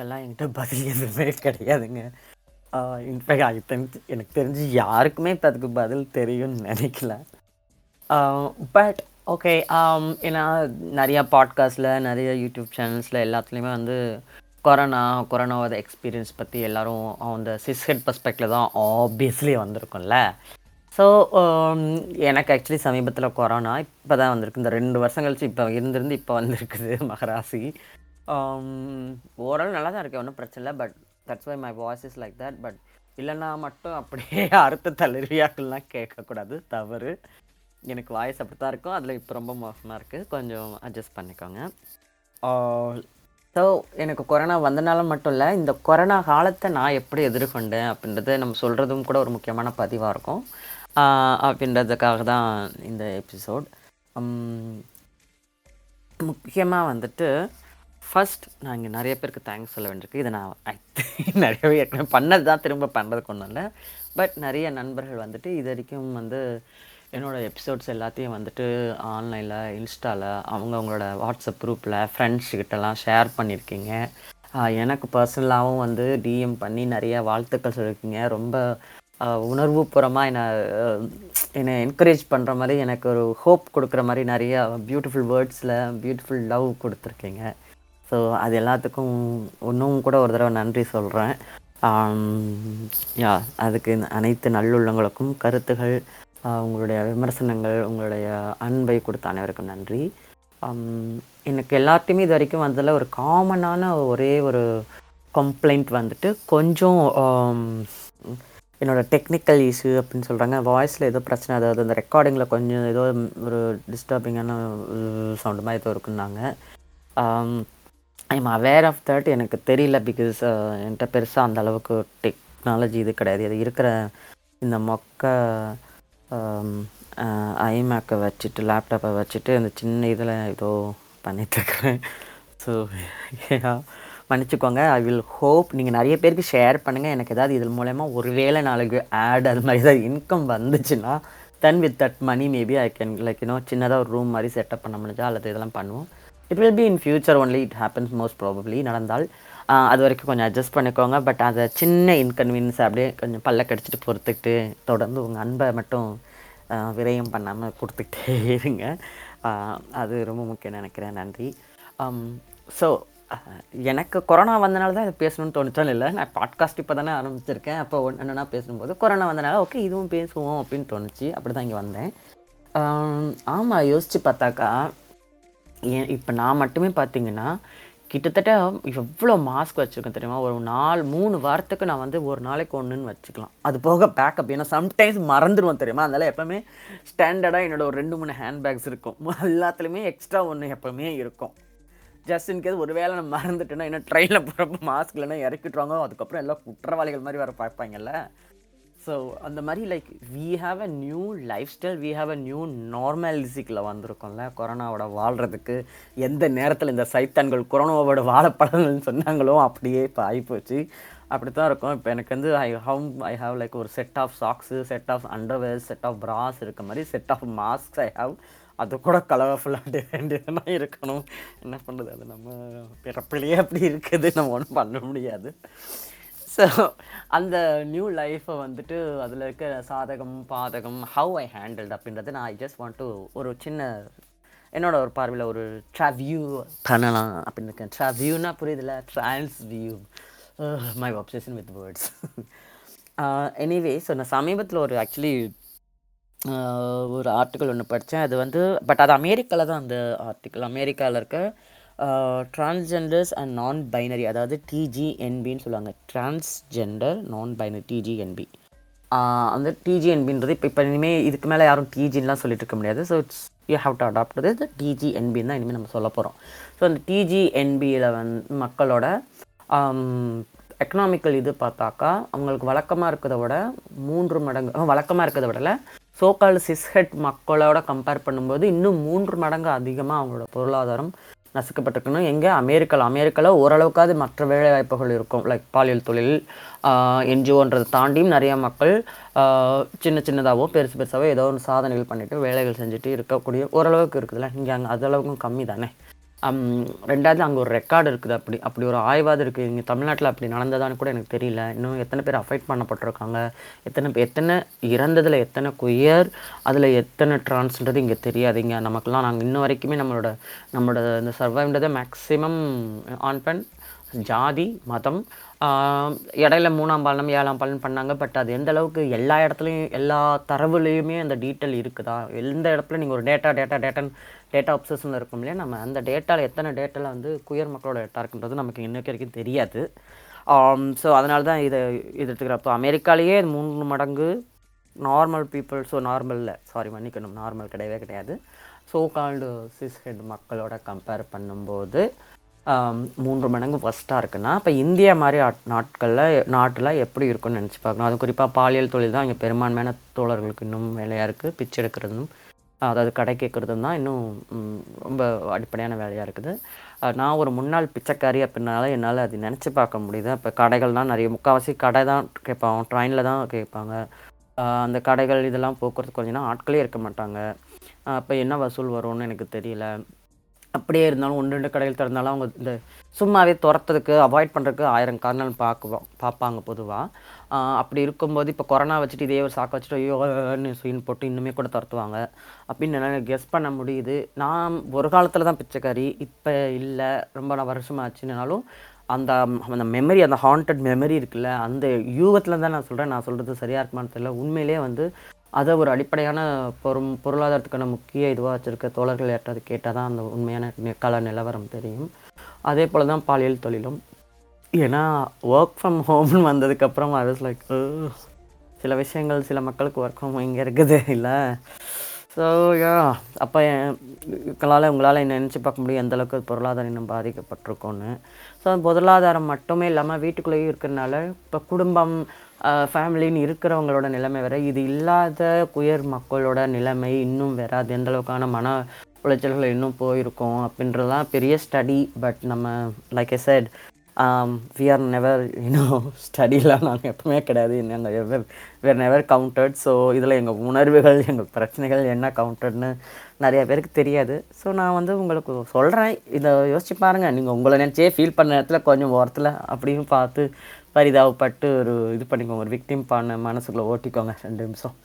அதுக்கெல்லாம் என்கிட்ட பதில் எதுவுமே கிடையாதுங்க. இன்ஃபேக்ட் அது எனக்கு தெரிஞ்சு யாருக்குமே இப்போ அதுக்கு பதில் தெரியும்னு நினைக்கல. பட் ஓகே, ஏன்னா நிறையா பாட்காஸ்டில் நிறைய யூடியூப் சேனல்ஸில் எல்லாத்துலேயுமே வந்து கொரோனாவோட எக்ஸ்பீரியன்ஸ் பற்றி எல்லோரும் அந்த சிஸ்ஹெட் பர்ஸ்பெக்டில் தான் ஆப்வியஸ்லி வந்திருக்கும்ல. ஸோ எனக்கு ஆக்சுவலி சமீபத்தில் கொரோனா இப்போ தான் வந்திருக்கு, இந்த 2 வருஷம் கழிச்சு இப்போ இருந்திருந்து இப்போ வந்திருக்குது மகராசி. ஓரளவு நல்லா தான் இருக்குது, ஒன்றும் பிரச்சனை இல்லை. But that's why my voice is like that. But இல்லைன்னா மட்டும் அப்படியே அறுத்த தளர்வியாக்கள்லாம் கேட்கக்கூடாது, தவறு. எனக்கு வாய்ஸ் அப்படி தான் இருக்கும், அதில் இப்போ ரொம்ப மோசமாக இருக்குது, கொஞ்சம் அட்ஜஸ்ட் பண்ணிக்கோங்க. ஸோ எனக்கு கொரோனா வந்தனால மட்டும் இல்லை, இந்த கொரோனா காலத்தை நான் எப்படி எதிர்கொண்டேன் அப்படின்றத நம்ம சொல்கிறதும் கூட ஒரு முக்கியமான பதிவாக இருக்கும் அப்படின்றதுக்காக தான் இந்த எபிசோட். முக்கியமாக வந்துட்டு ஃபஸ்ட் நான் இங்கே நிறைய பேருக்கு தேங்க்ஸ் சொல்ல வேண்டியிருக்கு. இதை நான் நிறையவே ஏற்கனவே பண்ணது தான், திரும்ப பண்ணுறதுக்கு ஒன்றும் இல்லை. பட் நிறைய நண்பர்கள் வந்துட்டு இது வரைக்கும் வந்து என்னோடய எபிசோட்ஸ் எல்லாத்தையும் வந்துட்டு ஆன்லைனில், இன்ஸ்டாவில், அவங்கவுங்களோட வாட்ஸ்அப் குரூப்பில், ஃப்ரெண்ட்ஸ்கிட்டலாம் ஷேர் பண்ணியிருக்கீங்க. எனக்கு பர்சனலாகவும் வந்து டிஎம் பண்ணி நிறைய வாழ்த்துக்கள் சொல்லியிருக்கீங்க. ரொம்ப உணர்வுபூர்வமாக என்னை என்கரேஜ் பண்ணுற மாதிரி, எனக்கு ஒரு ஹோப் கொடுக்குற மாதிரி நிறைய பியூட்டிஃபுல் வேர்ட்ஸில் பியூட்டிஃபுல் லவ் கொடுத்துருக்கீங்க. ஸோ அது எல்லாத்துக்கும் இன்னும் கூட ஒரு தடவை நன்றி சொல்கிறேன். யா, அதுக்கு அனைத்து நல்லுள்ளங்களுக்கும், கருத்துகள், உங்களுடைய விமர்சனங்கள், உங்களுடைய அன்பை கொடுத்த அனைவருக்கும் நன்றி. எனக்கு எல்லாத்தையுமே இது வரைக்கும் வந்ததில் ஒரு காமனான ஒரே ஒரு கம்ப்ளைண்ட் வந்துட்டு கொஞ்சம் என்னோடய டெக்னிக்கல் இஷ்யூ அப்படின்னு சொல்கிறாங்க. வாய்ஸில் ஏதோ பிரச்சனை, அதாவது அந்த ரெக்கார்டிங்கில் கொஞ்சம் ஏதோ ஒரு டிஸ்டர்பிங்கான சவுண்டு மாதிரி ஏதோ இருக்குன்னாங்க. I am aware of that. எனக்கு தெரியல, பிகாஸ் என்கிட்ட பெருசாக அந்த அளவுக்கு டெக்னாலஜி இது கிடையாது. இது இருக்கிற இந்த மொக்கை ஐமேக்கை வச்சுட்டு, லேப்டாப்பை வச்சுட்டு அந்த சின்ன இதில் ஏதோ பண்ணிட்டுருக்குறேன். ஸோ மன்னிச்சுக்கோங்க. ஐ வில் ஹோப் நீங்கள் நிறைய பேருக்கு ஷேர் பண்ணுங்கள். எனக்கு ஏதாவது இதன் மூலயமா ஒரு வேளை நாளைக்கு ஆட் அது மாதிரி ஏதாவது இன்கம் வந்துச்சுன்னா, then with that money maybe I can like you know சின்னதாக ஒரு ரூம் மாதிரி செட்டப் பண்ண முடிஞ்சா அல்லது இதெல்லாம் பண்ணுவோம். It will be in future only, it happens most probably. நடந்தால் அது வரைக்கும் கொஞ்சம் அட்ஜஸ்ட் பண்ணிக்கோங்க. பட் அதை சின்ன இன்கன்வீனியன்ஸ் அப்படியே கொஞ்சம் பல்ல கடிச்சிட்டு பொறுத்துக்கிட்டு தொடர்ந்து உங்கள் அன்பை மட்டும் விரயம் பண்ணாமல் கொடுத்துக்கிட்டே இருங்க. அது ரொம்ப முக்கியம்னு நினைக்கிறேன். நன்றி. ஸோ எனக்கு கொரோனா வந்தனால தான் இது பேசணும்னு தோணுச்சாலும் இல்லை, நான் பாட்காஸ்ட் இப்போ தானே ஆரம்பிச்சிருக்கேன். அப்போ என்னென்னா பேசும்போது கொரோனா வந்தனால ஓகே இதுவும் பேசுவோம் அப்படின்னு தோணுச்சு, அப்படி தான் இங்கே வந்தேன். ஆமாம், யோசித்து பார்த்தாக்கா இப்போ நான் மட்டுமே பார்த்தீங்கன்னா கிட்டத்தட்ட எவ்வளோ மாஸ்க் வச்சுருக்கேன் தெரியுமா? ஒரு 4-3 வாரத்துக்கு நான் வந்து ஒரு நாளைக்கு ஒன்றுன்னு வச்சுக்கலாம். அது போக பேக்கப், ஏன்னா சம்டைம்ஸ் மறந்துடுவோம் தெரியுமா? அதனால் எப்போவுமே ஸ்டாண்டர்டாக என்னோடய ஒரு 2-3 ஹேண்ட்பேக்ஸ் இருக்கும், எல்லாத்துலேயுமே எக்ஸ்ட்ரா ஒன்று எப்போவுமே இருக்கும். ஜஸ்ட் இன்கேஸ் ஒரு வேளை நான் மறந்துட்டேன்னா, ஏன்னா ட்ரெயினில் போகிறப்ப மாஸ்க் இல்லைன்னா இறக்கிட்டுவாங்க, அதுக்கப்புறம் எல்லாம் குற்றவாளிகள் மாதிரி வர பார்ப்பாங்கல்ல. ஸோ அந்த மாதிரி like we have a new life style, we have a new நார்மாலிசிக்கில் வந்திருக்கோம்ல கொரோனாவோட வாழ்கிறதுக்கு. எந்த நேரத்தில் இந்த சைத்தான்கள் கொரோனாவோட வாழப்படணும்னு சொன்னாங்களோ அப்படியே இப்போ ஆகிப்போச்சு, அப்படி தான் இருக்கும். இப்போ எனக்கு வந்து ஐ ஹாவ் லைக் ஒரு set of socks, set of underwear, set of bras இருக்க மாதிரி, set of masks I have. அது கூட கலர்ஃபுல்லாக டிஃப்ரெண்ட் இருக்கணும். என்ன பண்ணுறது, அது நம்ம பிறப்பிலேயே அப்படி இருக்குது, நம்ம ஒன்றும் பண்ண முடியாது. ஸோ அந்த நியூ லைஃப்பை வந்துட்டு அதில் இருக்க சாதகம் பாதகம் ஹவ் ஐ ஹேண்டில்டு அப்படின்றது நான் ஐ ஜஸ்ட் வாண்ட் டு ஒரு சின்ன என்னோடய ஒரு பார்வையில் ஒரு ட்ராவ்யூ பண்ணலாம் அப்படின்னு இருக்கேன். ட்ராவ்யூனா புரியுதில்ல, trans view, my obsession with words. Anyway, so நான் சமீபத்தில் ஒரு ஆக்சுவலி ஒரு ஆர்டிக்கல் ஒன்று படித்தேன். அது வந்து பட் அது அமெரிக்காவில் தான் அந்த ஆர்டிக்கல். அமெரிக்காவில் இருக்க ட்ரான்ஸ்ஜெண்டர்ஸ் அண்ட் நான் பைனரி, அதாவது டிஜிஎன்பின்னு சொல்லுவாங்க, ட்ரான்ஸ்ஜெண்டர் நான் பைனரி டிஜிஎன்பி. அந்த டிஜிஎன்பின்றது இப்போ இனிமேல் இதுக்கு மேலே யாரும் டிஜின்லாம் சொல்லிட்டு இருக்க முடியாது. So it's you have to adapt the டிஜிஎன்பின்னு தான் இனிமேல் நம்ம சொல்ல போகிறோம். ஸோ அந்த டிஜிஎன்பியில் மக்களோட எக்கனாமிக்கல் இது பார்த்தாக்கா அவங்களுக்கு வழக்கமாக இருக்கிறத விட 3 மடங்கு, வழக்கமாக இருக்கிறத விடலை, சோக்கால் சிஸ்ஹெட் மக்களோட கம்பேர் பண்ணும்போது இன்னும் 3 மடங்கு அதிகமாக அவங்களோட பொருளாதாரம் நசுக்கப்பட்டிருக்கணும். எங்கே? அமெரிக்காவில் ஓரளவுக்காவது மற்ற வேலைவாய்ப்புகள் இருக்கும், லைக் பாலியல் தொழில், என்ஜிஓன்றதை தாண்டியும் நிறைய மக்கள் சின்ன சின்னதாகவோ பெருசு பெருசாகவோ ஏதோ ஒரு சாதனைகள் பண்ணிவிட்டு வேலைகள் செஞ்சுட்டு இருக்கக்கூடிய ஓரளவுக்கு இருக்குதுல்ல. இங்கே அங்கே அதளவுக்கும் கம்மி தானே. ரெண்டாவது அங்கே ஒரு ரெக்கார்டு இருக்குது, அப்படி ஒரு ஆய்வாவது இருக்குது. இங்கே தமிழ்நாட்டில் அப்படி நடந்ததான்னு கூட எனக்கு தெரியல. இன்னும் எத்தனை பேர் அஃபெக்ட் பண்ணப்பட்டிருக்காங்க, எத்தனை இறந்ததில் எத்தனை குயர், அதில் எத்தனை ட்ரான்ஸ்ன்றது இங்கே தெரியாதுங்க நமக்குலாம். நாங்கள் இன்ன வரைக்குமே நம்மளோட இந்த சர்வைவ்ன்றதை மேக்ஸிமம் ஆன் பண் ஜாதி மதம் இடையில 3ஆம் பாலினம் 7ஆம் பாலினம் பண்ணாங்க. பட் அது எந்த அளவுக்கு எல்லா இடத்துலையும் எல்லா தரவுலேயுமே அந்த டீட்டெயில் இருக்குதா, எந்த இடத்துல நீங்கள் ஒரு டேட்டா அப்சஷனில் இருக்கும் இல்லையா, நம்ம அந்த டேட்டாவில் எத்தனை டேட்டாவில் வந்து குயர் மக்களோட டேட்டா இருக்குன்றது நமக்கு இன்னைக்கு வரைக்கும் தெரியாது. ஸோ அதனால தான் இது எடுத்துக்கிறப்போ அமெரிக்காலேயே 3 மடங்கு நார்மல் பீப்புள், ஸோ நார்மலில் சாரி மன்னிக்கணும் நார்மல் கிடையவே கிடையாது, ஸோ கால்டு சிஸ்ஹெட் மக்களோட கம்பேர் பண்ணும்போது 3 மடங்கு ஃபஸ்ட்டாக இருக்குன்னா, இப்போ இந்தியா மாதிரி நாட்டில் எப்படி இருக்குன்னு நினச்சி பார்க்கணும். அது குறிப்பாக பாலியல் தொழில் தான் இங்கே பெரும்பான்மையான தோழர்களுக்கு இன்னும் வேலையாக இருக்குது. பிச்சை எடுக்கிறதும் அதாவது கடை கேட்குறதும் தான் இன்னும் ரொம்ப அடிப்படையான வேலையாக இருக்குது. நான் ஒரு முன்னாள் பிச்சைக்காரி அப்படின்னால என்னால் அது நினச்சி பார்க்க முடியுது. இப்போ கடைகள்லாம் நிறைய முக்கால்வாசி கடை தான் கேட்பாங்க, ட்ரெயினில் தான் கேட்பாங்க. அந்த கடைகள் இதெல்லாம் போக்குவரத்து குறைஞ்சினா ஆட்களே இருக்க மாட்டாங்க. அப்போ என்ன வசூல் வரும்னு எனக்கு தெரியல. அப்படியே இருந்தாலும் 1-2 கடைகள் திறந்தாலும் அவங்க இந்த சும்மாவே துரத்துறதுக்கு அவாய்ட் பண்ணுறதுக்கு 1000 காரணம் பார்ப்பாங்க பொதுவாக. அப்படி இருக்கும்போது இப்போ கொரோனா வச்சுட்டு இதே ஒரு சாக்க வச்சுட்டு ஐயோன்னு சீன் போட்டு இன்னுமே கூட துரத்துவாங்க அப்படின்னு என்னால் கெஸ் பண்ண முடியுது. நான் ஒரு காலத்தில் தான் பிச்சைக்காரி, இப்போ இல்லை, ரொம்ப வருஷமாக ஆச்சுன்னாலும் அந்த அந்த மெமரி, அந்த ஹாண்டட் மெமரி இருக்குல்ல, அந்த யூகத்தில் தான் நான் சொல்கிறது சரியாக இருக்குமான்னு தெரியல. உண்மையிலேயே வந்து அதை ஒரு அடிப்படையான பொருளாதாரத்துக்கான முக்கிய இதுவாக வச்சுருக்க தோழர்கள் ஏற்றது கேட்டால் தான் அந்த உண்மையான கல நிலவரம் தெரியும். அதே போல் தான் பாலியல் தொழிலும். ஏன்னா ஒர்க் ஃப்ரம் ஹோம்னு வந்ததுக்கப்புறம் அது லைக் சில விஷயங்கள் சில மக்களுக்கு ஒர்க் ஃப்ரம் இங்கே இருக்குது இல்லை. ஸோ அப்போ உங்களால் என்ன நினச்சி பார்க்க முடியும் எந்தளவுக்கு பொருளாதாரம் இன்னும் பாதிக்கப்பட்டிருக்கோன்னு. ஸோ பொருளாதாரம் மட்டுமே இல்லாமல் வீட்டுக்குள்ளேயும் இருக்கிறனால இப்போ குடும்பம் ஃபேமிலின்னு இருக்கிறவங்களோட நிலைமை வேறு, இது இல்லாத குயர் மக்களோட நிலைமை இன்னும் வேறு. அது எந்தளவுக்கான மன உளைச்சல்கள் இன்னும் போயிருக்கோம் அப்படின்றதுலாம் பெரிய ஸ்டடி. பட் நம்ம like I said we are never ஸ்டடிலாம் நாங்கள் எப்பவுமே கிடையாது, we are never counted. So இதில் எங்கள் உணர்வுகள் எங்கள் பிரச்சனைகள் என்ன கவுண்டட்னு நிறையா பேருக்கு தெரியாது. ஸோ நான் வந்து உங்களுக்கு சொல்கிறேன், இதை யோசிச்சு பாருங்கள். நீங்கள் உங்களை நினச்சே ஃபீல் பண்ண நேரத்தில் கொஞ்சம் ஓரத்தில் அப்படின்னு பார்த்து பரிதாபப்பட்டு ஒரு இது பண்ணிக்கோங்க, ஒரு விக்டிம் பண்ண மனசுக்குள்ளே ஓட்டிக்கோங்க 2 நிமிஷம்.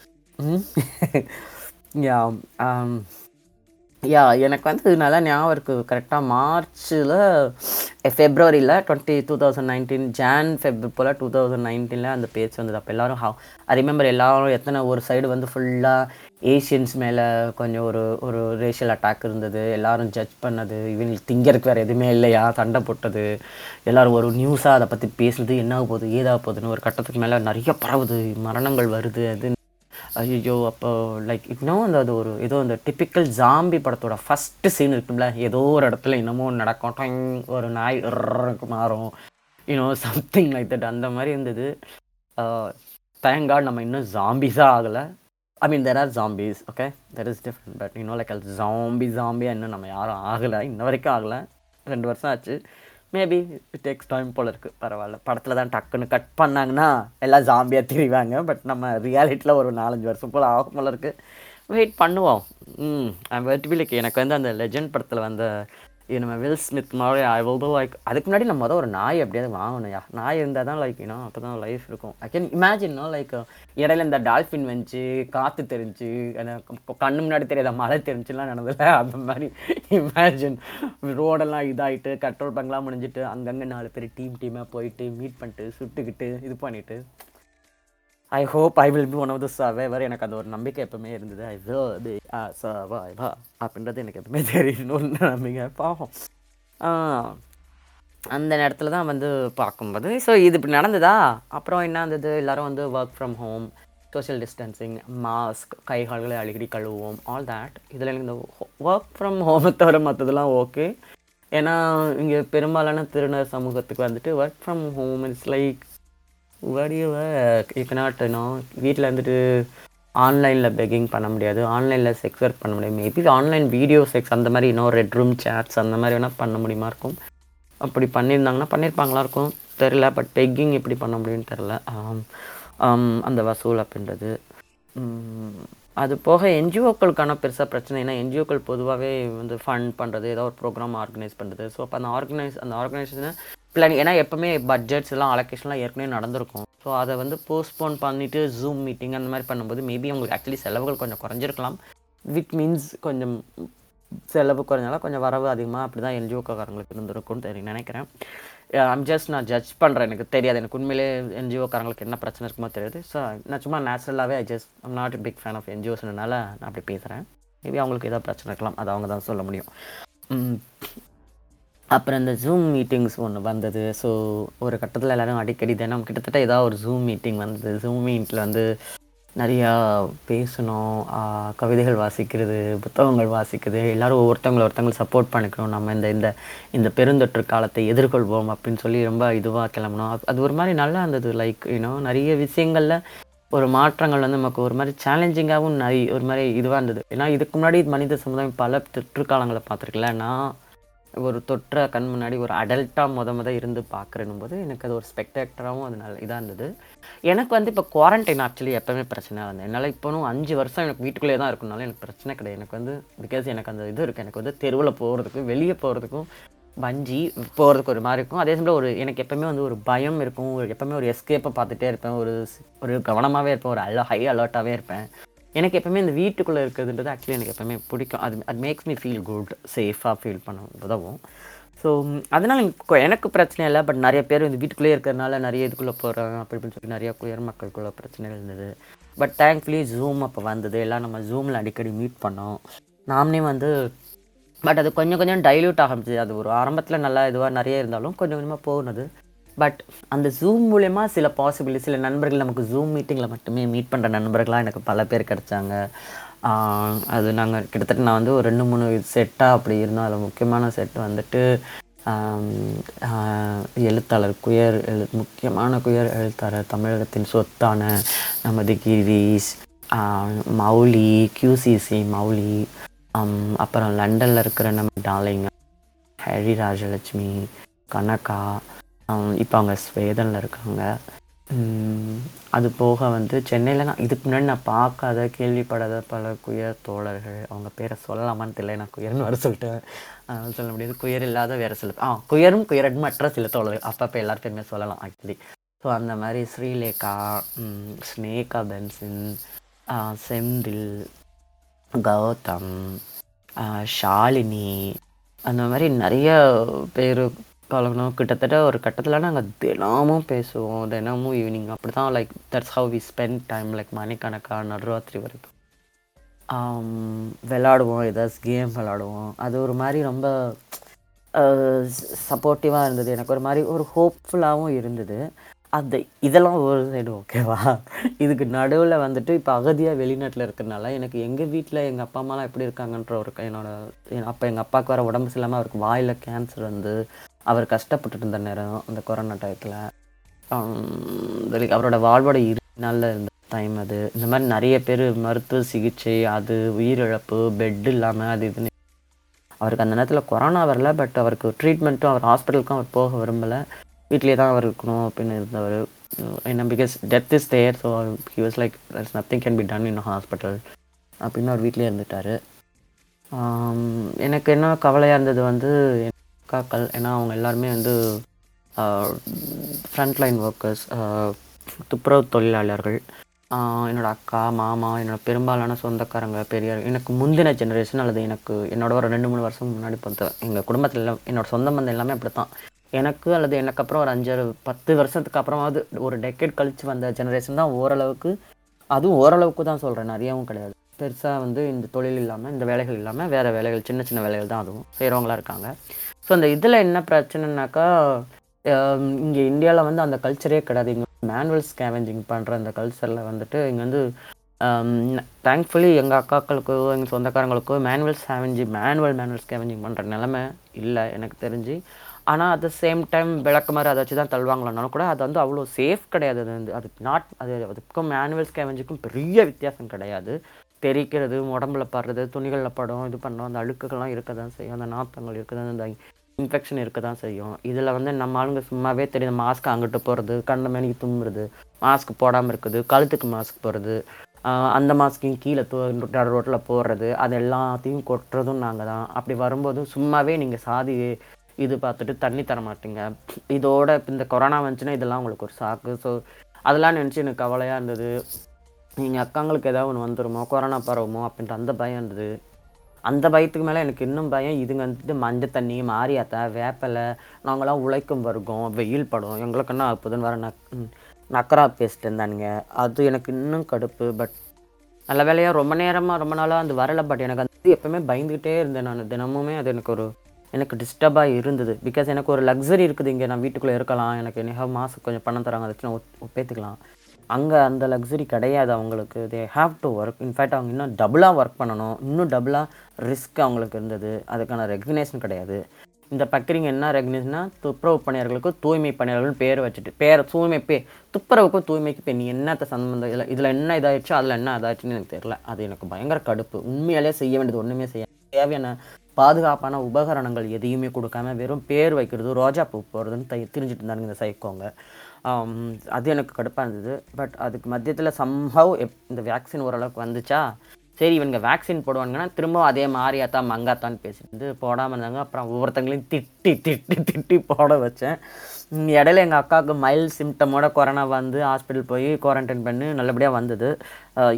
எனக்கு வந்து நல்லா ஞாபகம் இருக்குது. கரெக்டாக ஃபெப்ரவரியில் 2019 போல் 2019 அந்த பேச்சு வந்தது. அப்போ எல்லோரும் ஐ ரிமெம்பர் எல்லோரும் எத்தனை ஒரு சைடு வந்து ஃபுல்லாக ஏஷியன்ஸ் மேலே கொஞ்சம் ஒரு ஒரு ரேஷியல் அட்டாக் இருந்தது, எல்லோரும் ஜட்ஜ் பண்ணது, இவங்களுக்கு திங்கிறதுக்கு வேறு எதுவுமே இல்லையா, சண்டை போட்டது, எல்லோரும் ஒரு நியூஸாக அதை பற்றி பேசுறது, என்ன ஆக போகுது ஏதாக போகுதுன்னு ஒரு கட்டத்துக்கு மேலே நிறைய பரவுது, மரணங்கள் வருது. அது ஐயோ அப்போ லைக் இன்னும் அந்த ஒரு ஏதோ அந்த டிப்பிக்கல் ஜாம்பி படத்தோட ஃபஸ்ட்டு சீன் இருக்குல்ல, ஏதோ ஒரு இடத்துல இன்னமும் நடக்கும், ஒரு நாய் மாறும், இன்னும் சம்திங் லைக் தட் அந்த மாதிரி இருந்தது. தேங்க் காட் நம்ம இன்னும் ஜாம்பிஸாக ஆகலை. I mean there are zombies, okay there is different, but இன்னும் லைக் ஜாம்பியாக இன்னும் நம்ம யாரும் ஆகலை, இன்ன வரைக்கும் ஆகலை. 2 வருஷம் ஆச்சு, மேபி இட் டேக்ஸ் டைம் போல் இருக்குது. பரவாயில்ல, படத்தில் தான் டக்குன்னு கட் பண்ணாங்கன்னா எல்லாம் ஜாம்பியாக தெரிவாங்க. பட் நம்ம ரியாலிட்டியில் ஒரு 4-5 வருஷம் போல் ஆகும் போல் இருக்குது, வெயிட் பண்ணுவோம். வெட்டிவிலுக்கு எனக்கு வந்து அந்த லெஜண்ட் படத்தில் வந்த நம்ம வில் ஸ்மித் மாதிரி அவ்வளோ லைக் அதுக்கு முன்னாடி நம்ம ஒரு நாய் எப்படியாவது வாங்கணும்யா, நாய் இருந்தால் தான் லைக் அப்போ தான் லைஃப் இருக்கும். ஐ கேன் இமேஜின் லைக் இடையில இந்த டால்ஃபின் வந்துச்சு, காற்று தெரிஞ்சு, கண்ணு முன்னாடி தெரியாத மழை தெரிஞ்சுலாம் நடந்ததில்ல, அந்த மாதிரி இமேஜின் ரோடெல்லாம் இதாகிட்டு கட்ரோல் பங்கெலாம் முடிஞ்சிட்டு அங்கங்கே 4 பேர் டீமாக போயிட்டு மீட் பண்ணிட்டு சுட்டுக்கிட்டு இது பண்ணிவிட்டு I hope I will be one of the survivor. எனக்கு அந்த ஒரு நம்பிக்கை எப்பவுமே இருந்தது, I will be a survivor அப்படின்றது எனக்கு எப்பவுமே தெரியணும்னு நம்பிக்கை பாவம் அந்த நேரத்தில் தான் வந்து பார்க்கும்போது. ஸோ இது இப்படி நடந்ததா அப்புறம் என்ன இருந்தது, எல்லோரும் வந்து work from home, social distancing, mask, கைகால்களை அடிக்கடி கழுவோம், ஆல் தேட். இதில் எனக்கு இந்த ஒர்க் ஃப்ரம் ஹோமை தவிர மற்றதெல்லாம் ஓகே. ஏன்னா இங்கே பெரும்பாலான திருநர் சமூகத்துக்கு வந்துட்டு work from home it's like இக்கனாட்டணும், வீட்டில் வந்துட்டு ஆன்லைனில் பெக்கிங் பண்ண முடியாது, ஆன்லைனில் செக்ஸ் ஒர்க் பண்ண முடியாது, மேபி ஆன்லைன் வீடியோ செக்ஸ் அந்த மாதிரி இன்னும் ரெட் ரூம் சேட்ஸ் அந்த மாதிரி வேணால் பண்ண முடியுமா இருக்கும். அப்படி பண்ணியிருந்தாங்கன்னா பண்ணியிருப்பாங்களா இருக்கும் தெரில. பட் பெக்கிங் எப்படி பண்ண முடியும்னு தெரில. அந்த வசூல் அப்படின்றது அது போக என்ஜிஓக்களுக்கான பெருசாக பிரச்சனைனா என்ஜிஓக்கள் பொதுவாகவே வந்து ஃபண்ட் பண்ணுறது, ஏதோ ஒரு ப்ரோக்ராம் ஆர்கனைஸ் பண்ணுறது. ஸோ அப்போ அந்த ஆர்கனைசேஷனை பிளானிங், ஏன்னா எப்போவுமே பட்ஜெட்ஸ் எல்லாம் அலோகேஷன்லாம் ஏற்கனவே நடந்திருக்கும். ஸோ அதை வந்து போஸ்ட்போன் பண்ணிவிட்டு ஜூம் மீட்டிங் அந்த மாதிரி பண்ணும்போது மேபி அவங்களுக்கு ஆக்சுவலி செலவுகள் கொஞ்சம் குறைஞ்சிருக்கலாம். விட் மீன்ஸ் கொஞ்சம் செலவு குறைஞ்சாலும் கொஞ்சம் வரவு அதிகமாக அப்படி தான் என்ஜிஓக்காரங்களுக்கு இருந்திருக்கும்னு நினைக்கிறேன். நான் ஜட்ஜ் பண்ணுறேன், எனக்கு தெரியாது, எனக்கு உண்மையிலே என்ஜிஓக்காரங்களுக்கு என்ன பிரச்சனை இருக்குமோ தெரியாது. ஸோ நான் சும்மா நேச்சுரலாகவே I'm not big fan of என்ஜிஓஸ்னால நான் அப்படி பேசுகிறேன். மேபி அவங்களுக்கு ஏதாவது பிரச்சனை இருக்கலாம், அது அவங்க தான் சொல்ல முடியும். அப்புறம் இந்த ஜூம் மீட்டிங்ஸ் ஒன்று வந்தது. ஸோ ஒரு கட்டத்தில் எல்லோரும் அடிக்கடி தினம் கிட்டத்தட்ட ஏதாவது ஒரு ஜூம் மீட்டிங் வந்தது. ஜூம் மீட்டில் வந்து நிறையா பேசணும், கவிதைகள் வாசிக்கிறது, புத்தகங்கள் வாசிக்கிறது, எல்லோரும் ஒருத்தவங்களை சப்போர்ட் பண்ணிக்கணும், நம்ம இந்த இந்த இந்த பெருந்தொற்று காலத்தை எதிர்கொள்வோம் அப்படின்னு சொல்லி ரொம்ப இதுவாக கிளம்பணும். அது ஒரு மாதிரி நல்லா இருந்தது. லைக் இன்னும் நிறைய விஷயங்களில் ஒரு மாற்றங்கள் வந்து நமக்கு ஒரு மாதிரி சேலஞ்சிங்காகவும் ஒரு மாதிரி இதுவாக இருந்தது. ஏன்னா இதுக்கு முன்னாடி மனித சமுதாயம் பல தொற்று காலங்களை பார்த்துருக்கல. நான் ஒரு தொற்றை கண் முன்னாடி ஒரு அடல்ட்டாக முத இருந்து பார்க்குறேன்னும் போது எனக்கு அது ஒரு ஸ்பெக்டேக்டராகவும் அது நல்ல இதாக இருந்தது. எனக்கு வந்து இப்போ குவாரண்டைன் ஆக்சுவலி எப்போவுமே பிரச்சனையாக இருந்தது. என்னால் இப்போவும் 5 வருஷம் எனக்கு வீட்டுக்குள்ளே தான் இருக்கணும்னாலும் எனக்கு பிரச்சனை கிடையாது. எனக்கு வந்து பிகாஸ் எனக்கு அந்த இது இருக்குது, எனக்கு வந்து தெருவில் போகிறதுக்கும் வெளியே போகிறதுக்கும் வஞ்சி போகிறதுக்கு ஒரு மாதிரி இருக்கும். அதே சமயம் ஒரு எனக்கு எப்போவுமே வந்து ஒரு பயம் இருக்கும், எப்போவுமே ஒரு எஸ்கேப்பை பார்த்துட்டே இருப்பேன், ஒரு கவனமாகவே இருப்பேன், ஒரு ஹை அலர்ட்டாகவே இருப்பேன். எனக்கு எப்போவுமே இந்த வீட்டுக்குள்ளே இருக்கிறதுன்றது ஆக்சுவலி எனக்கு எப்போவுமே பிடிக்கும். அது மேக்ஸ் மீ ஃபீல் குட், சேஃபாக ஃபீல் பண்ண உதவும். ஸோ அதனால் எனக்கு பிரச்சனை இல்லை. பட் நிறைய பேர் இந்த வீட்டுக்குள்ளே இருக்கிறதுனால நிறைய இதுக்குள்ளே போகிறாங்க அப்படி இப்படின்னு சொல்லி நிறையா குயர் மக்களுக்குள்ளே பிரச்சனை இருந்தது. பட் தேங்க்ஃபுல்லி ஜூம் அப்போ வந்தது. எல்லாம் நம்ம ஜூமில் அடிக்கடி மீட் பண்ணோம் நாமனே வந்து. பட் அது கொஞ்சம் கொஞ்சம் டைல்யூட் ஆகிச்சு. அது ஒரு ஆரம்பத்தில் நல்லா இதுவாக நிறைய இருந்தாலும் கொஞ்சம் கொஞ்சமாக போனது. பட் அந்த ஜூம் மூலயமா சில பாசிபிலிட்டி, சில நண்பர்கள் நமக்கு ஜூம் மீட்டிங்கில் மட்டுமே மீட் பண்ணுற நண்பர்களாக எனக்கு பல பேர் கிடச்சாங்க. அது நாங்கள் கிட்டத்தட்ட நான் வந்து ஒரு 2-3 செட்டாக அப்படி இருந்தோம். அதில் முக்கியமான செட் வந்துட்டு எழுத்தாளர் குயர் முக்கியமான குயர் எழுத்தாளர் தமிழகத்தின் சொத்தான நமது கிரீஷ் மௌலி, QCC மௌலி, அப்புறம் லண்டனில் இருக்கிற நம்ம டாலிங்க ஹரி ராஜலட்சுமி, கனகா, இப்போ அவங்க ஸ்வேதனில் இருக்காங்க. அது போக வந்து சென்னையில் நான் இதுக்கு முன்னாடி நான் பார்க்காத கேள்விப்படாத பல குயர் தோழர்கள், அவங்க பேரை சொல்லலாமான்னு தெரியல, நான் குயர்னு வர சொல்லிட்டேன், சொல்ல முடியாது. குயர் இல்லாத வேறு சில குயரும் குயரடும் மற்ற சில தோழர்கள் அப்பப்போ எல்லார் பேருமே சொல்லலாம் ஆக்சுவலி. ஸோ அந்த மாதிரி ஸ்ரீலேகா, ஸ்னேகா பென்சின், செந்தில், கௌதம், ஷாலினி, அந்த மாதிரி நிறைய பேர் கலக்கணும். கிட்டத்தட்ட ஒரு கட்டத்தில் நாங்கள் தினமும் பேசுவோம், தினமும் ஈவினிங் அப்படி தான். Like that's how we spend time. Like மணிக்கணக்கா நடுராத்திரி வரைக்கும் விளாடுவோம், ஏதாச்சும் கேம் விளாடுவோம். அது ஒரு மாதிரி ரொம்ப சப்போர்ட்டிவாக இருந்தது. எனக்கு ஒரு மாதிரி ஒரு ஹோப்ஃபுல்லாகவும் இருந்தது. அந்த இதெல்லாம் ஒரு சைடு ஓகேவா. இதுக்கு நடுவில் வந்துட்டு இப்போ அகதியாக வெளிநாட்டில் இருக்கிறதுனால எனக்கு எங்கள் வீட்டில் எங்கள் அப்பா அம்மாலாம் எப்படி இருக்காங்கன்ற ஒரு என்னோடய அப்போ எங்கள் அப்பாவுக்கு வர உடம்பு சரியில்லாமல் அவருக்கு வாயில் கேன்சர் வந்து அவர் கஷ்டப்பட்டுட்டு இருந்த நேரம் அந்த கொரோனா டயத்தில், அவரோட வாழ்வோட நாளில் இருந்த டைம் அது. இந்த மாதிரி நிறைய பேர் மருத்துவ சிகிச்சை, அது உயிரிழப்பு, பெட் இல்லாமல் அது இதுன்னு. அவருக்கு அந்த நேரத்தில் கொரோனா வரல, பட் அவருக்கு ட்ரீட்மெண்ட்டும் அவர் ஹாஸ்பிட்டலுக்கும் அவர் போக விரும்பலை, வீட்டிலே தான் அவர் இருக்கணும் அப்படின்னு இருந்தவர். ஏன்னா because death is there. So he was like that's nothing can be done in hospital அப்படின்னு அவர் வீட்டிலே இருந்துட்டார். எனக்கு என்ன கவலையாக இருந்தது வந்து அக்காக்கள், ஏன்னா அவங்க எல்லாருமே வந்து ஃப்ரண்ட்லைன் ஒர்க்கர்ஸ், துப்புரவு தொழிலாளர்கள். என்னோடய அக்கா, மாமா, என்னோடய பெரும்பாலான சொந்தக்காரங்க, பெரியார், எனக்கு முந்தின ஜெனரேஷன் அல்லது எனக்கு என்னோட ஒரு 2-3 வருஷம் முன்னாடி பார்த்து எங்கள் குடும்பத்தில் எல்லாம் என்னோடய சொந்த பந்தம் எல்லாமே அப்படி தான். எனக்கு அல்லது எனக்கு அப்புறம் ஒரு 5-10 வருஷத்துக்கு அப்புறமாவது ஒரு டெக்கேட் கழித்து வந்த ஜெனரேஷன் தான் ஓரளவுக்கு, அதுவும் ஓரளவுக்கு தான் சொல்கிறேன், நிறையாவும் கிடையாது, பெருசாக வந்து இந்த தொழில் இல்லாமல் இந்த வேலைகள் இல்லாமல் வேறு வேலைகள் சின்ன சின்ன வேலைகள் தான் அதுவும் செய்கிறவங்களாம் இருக்காங்க. ஸோ அந்த இதில் என்ன பிரச்சனைனாக்கா, இங்கே இந்தியாவில் வந்து அந்த கல்ச்சரே கிடையாது. இங்கே மேனுவல் ஸ்கேவெஞ்சிங் பண்ணுற அந்த கல்ச்சரில் வந்துட்டு இங்கே வந்து தேங்க்ஃபுல்லி எங்கள் அக்காக்களுக்கோ எங்கள் சொந்தக்காரங்களுக்கோ மேனுவல் ஸ்கேவெஞ்சிங் பண்ணுற நிலமை இல்லை எனக்கு தெரிஞ்சு. ஆனால் அட் த சேம் டைம் விளக்கு மாதிரி அதை வச்சு தான் தள்ளுவாங்களானாலும் கூட அது வந்து அவ்வளோ சேஃப் கிடையாது. அது வந்து அது நாட் அது அதுக்கும் மேனுவல் ஸ்கேவெஞ்சிக்கும் பெரிய வித்தியாசம் கிடையாது. தெரிக்கிறது, உடம்புல படுறது, துணிகளில் படம் இது பண்ணோம், அந்த அழுக்குகள்லாம் இருக்க தான் செய்யும், அந்த நாத்தங்கள் இருக்க தான், அந்த இன்ஃபெக்ஷன் இருக்க தான் செய்யும். இதில் வந்து நம்ம ஆளுங்க சும்மாவே தெரியும், மாஸ்க் அங்கிட்டு போகிறது, கண்ண மணிக்கு தும்புறது, மாஸ்க் போடாமல் இருக்குது, கழுத்துக்கு மாஸ்க் போடுறது, அந்த மாஸ்கையும் கீழே ரோட்டில் போடுறது அது எல்லாத்தையும் கொட்டுறதும் நாங்கள் தான். அப்படி வரும்போதும் சும்மாவே நீங்கள் சாதி இது பார்த்துட்டு தண்ணி தர மாட்டீங்க, இதோட இந்த கொரோனா வந்துச்சுன்னா இதெல்லாம் உங்களுக்கு ஒரு சாக்கு. ஸோ அதெல்லாம் நினச்சி எனக்கு கவலையாக இருந்தது. எங்கள் அக்காங்களுக்கு ஏதாவது ஒன்று வந்துடுமோ, கொரோனா பரவுமோ அப்படின்ட்டு அந்த பயம் இருந்தது. அந்த பயத்துக்கு மேலே எனக்கு இன்னும் பயம் இதுங்க வந்துட்டு மஞ்சள் தண்ணி, மாரியாத்தா, வேப்பலை, நாங்களாம் உழைக்கும் வர்க்கம், வெயில் படும், எங்களுக்குன்னா அப்போதுன்னு வர நக்கரா பேசிட்டு இருந்தானுங்க. அது எனக்கு இன்னும் கடுப்பு. பட் நல்ல வேலையாக ரொம்ப நேரமாக ரொம்ப நாளாக அது வரலை. பட் எனக்கு அது எப்போவுமே பயந்துக்கிட்டே இருந்தேன் நான் தினமுமே. அது எனக்கு டிஸ்டர்பாக இருந்தது. பிகாஸ் எனக்கு ஒரு லக்ஸரி இருக்குது, இங்கே நான் வீட்டுக்குள்ளே இருக்கலாம், எனக்கு என்ன மாதம் கொஞ்சம் பணம் தராங்க, அதை நான் ஒப்பேத்துக்கலாம். அங்கே அந்த லக்ஸரி கிடையாது அவங்களுக்கு. They have to work. In fact அவங்க இன்னும் டபுளாக ஒர்க் பண்ணணும், இன்னும் டபுளாக ரிஸ்க் அவங்களுக்கு இருந்தது. அதுக்கான ரெகக்னேஷன் கிடையாது. இந்த பக்கரிங்க என்ன ரெகக்னேஷன்னா, துப்புரவு பணியாளர்களுக்கும் தூய்மை பணியாளர்களும் பேர் வச்சுட்டு துப்புரவுக்கும் தூய்மைக்கு நீ என்னத்த சம்மந்தம், இதில் என்ன இதாகிடுச்சோ அதில் என்ன இதாகிடுச்சுன்னு எனக்கு தெரில. அது எனக்கு பயங்கர கடுப்பு. உண்மையாலே செய்ய வேண்டியது ஒன்றுமே செய்ய, தேவையான பாதுகாப்பான உபகரணங்கள் எதையுமே கொடுக்காம வெறும் பேர் வைக்கிறது, ரோஜா பூ போகிறதுன்னு திரிஞ்சிட்டு இருந்தாங்க இந்த சைக்கோங்க. அது எனக்கு கடுப்பாக இருந்தது. பட் அதுக்கு மத்தியத்தில் சம்ஹவ் இந்த வேக்சின் ஓரளவுக்கு வந்துச்சா, சரி இவங்க வேக்சின் போடுவாங்கன்னா திரும்பவும் அதே மாரியாத்தா மங்காத்தான்னு பேசிட்டு போடாமல் இருந்தாங்க. அப்புறம் ஒவ்வொருத்தங்களையும் திட்டி திட்டி திட்டி போட வச்சேன். இடையில எங்கள் அக்காவுக்கு மைல்டு சிம்டமோட கொரோனா வந்து ஹாஸ்பிட்டல் போய் குவாரண்டைன் பண்ணி நல்லபடியாக வந்தது.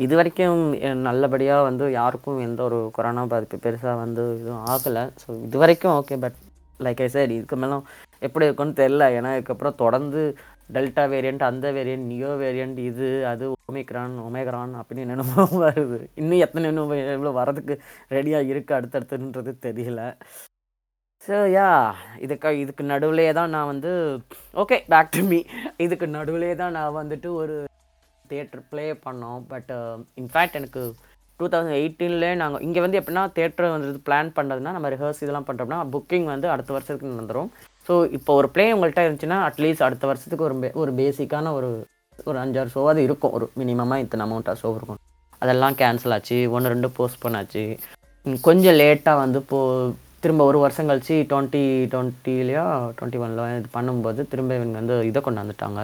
இது வரைக்கும் நல்லபடியாக யாருக்கும் எந்த ஒரு கொரோனா பாதிப்பு பெருசாக எதுவும் ஆகலை. ஸோ இது வரைக்கும் okay. But like I said, இதுக்கு மேலும் எப்படி இருக்குன்னு தெரில. ஏன்னா இதுக்கப்புறம் தொடர்ந்து டெல்டா வேரியண்ட், அந்த வேரியண்ட், நியோ வேரியண்ட், இது அது ஒமேக்ரான் அப்படின்னு என்னென்னமோ வருது. இன்னும் எத்தனை எவ்வளோ வரதுக்கு ரெடியாக இருக்குது அடுத்தடுத்துன்றது தெரியல. ஸோ யா, இதுக்கு நடுவிலே தான் நான் ஓகே பேக் டு மீ. இதுக்கு நடுவிலே தான் நான் ஒரு தியேட்டர் ப்ளே பண்ணோம். பட் இன்ஃபேக்ட் எனக்கு 2018 நாங்கள் இங்கே எப்படின்னா தியேட்டர் பிளான் பண்ணுறதுனா நம்ம ரிஹர்ஸ் இதெல்லாம் பண்ணுறோம்னா புக்கிங் அடுத்த வருஷத்துக்கு நடந்துடும். ஸோ இப்போ ஒரு ப்ளே உங்கள்கிட்ட இருந்துச்சுன்னா அட்லீஸ்ட் அடுத்த வருஷத்துக்கு ஒரு பேசிக்கான ஒரு 5-6 ஷோ அது இருக்கும், ஒரு மினிமமாக இத்தனை அமௌண்ட்டாக ஷோ இருக்கும். அதெல்லாம் கேன்சல் ஆச்சு, 1-2 போஸ்ட்போன் ஆச்சு. கொஞ்சம் லேட்டாக திரும்ப ஒரு வருஷம் கழிச்சு 2020லையோ 2021 இது பண்ணும்போது திரும்ப இவங்க இதை கொண்டு வந்துட்டாங்க.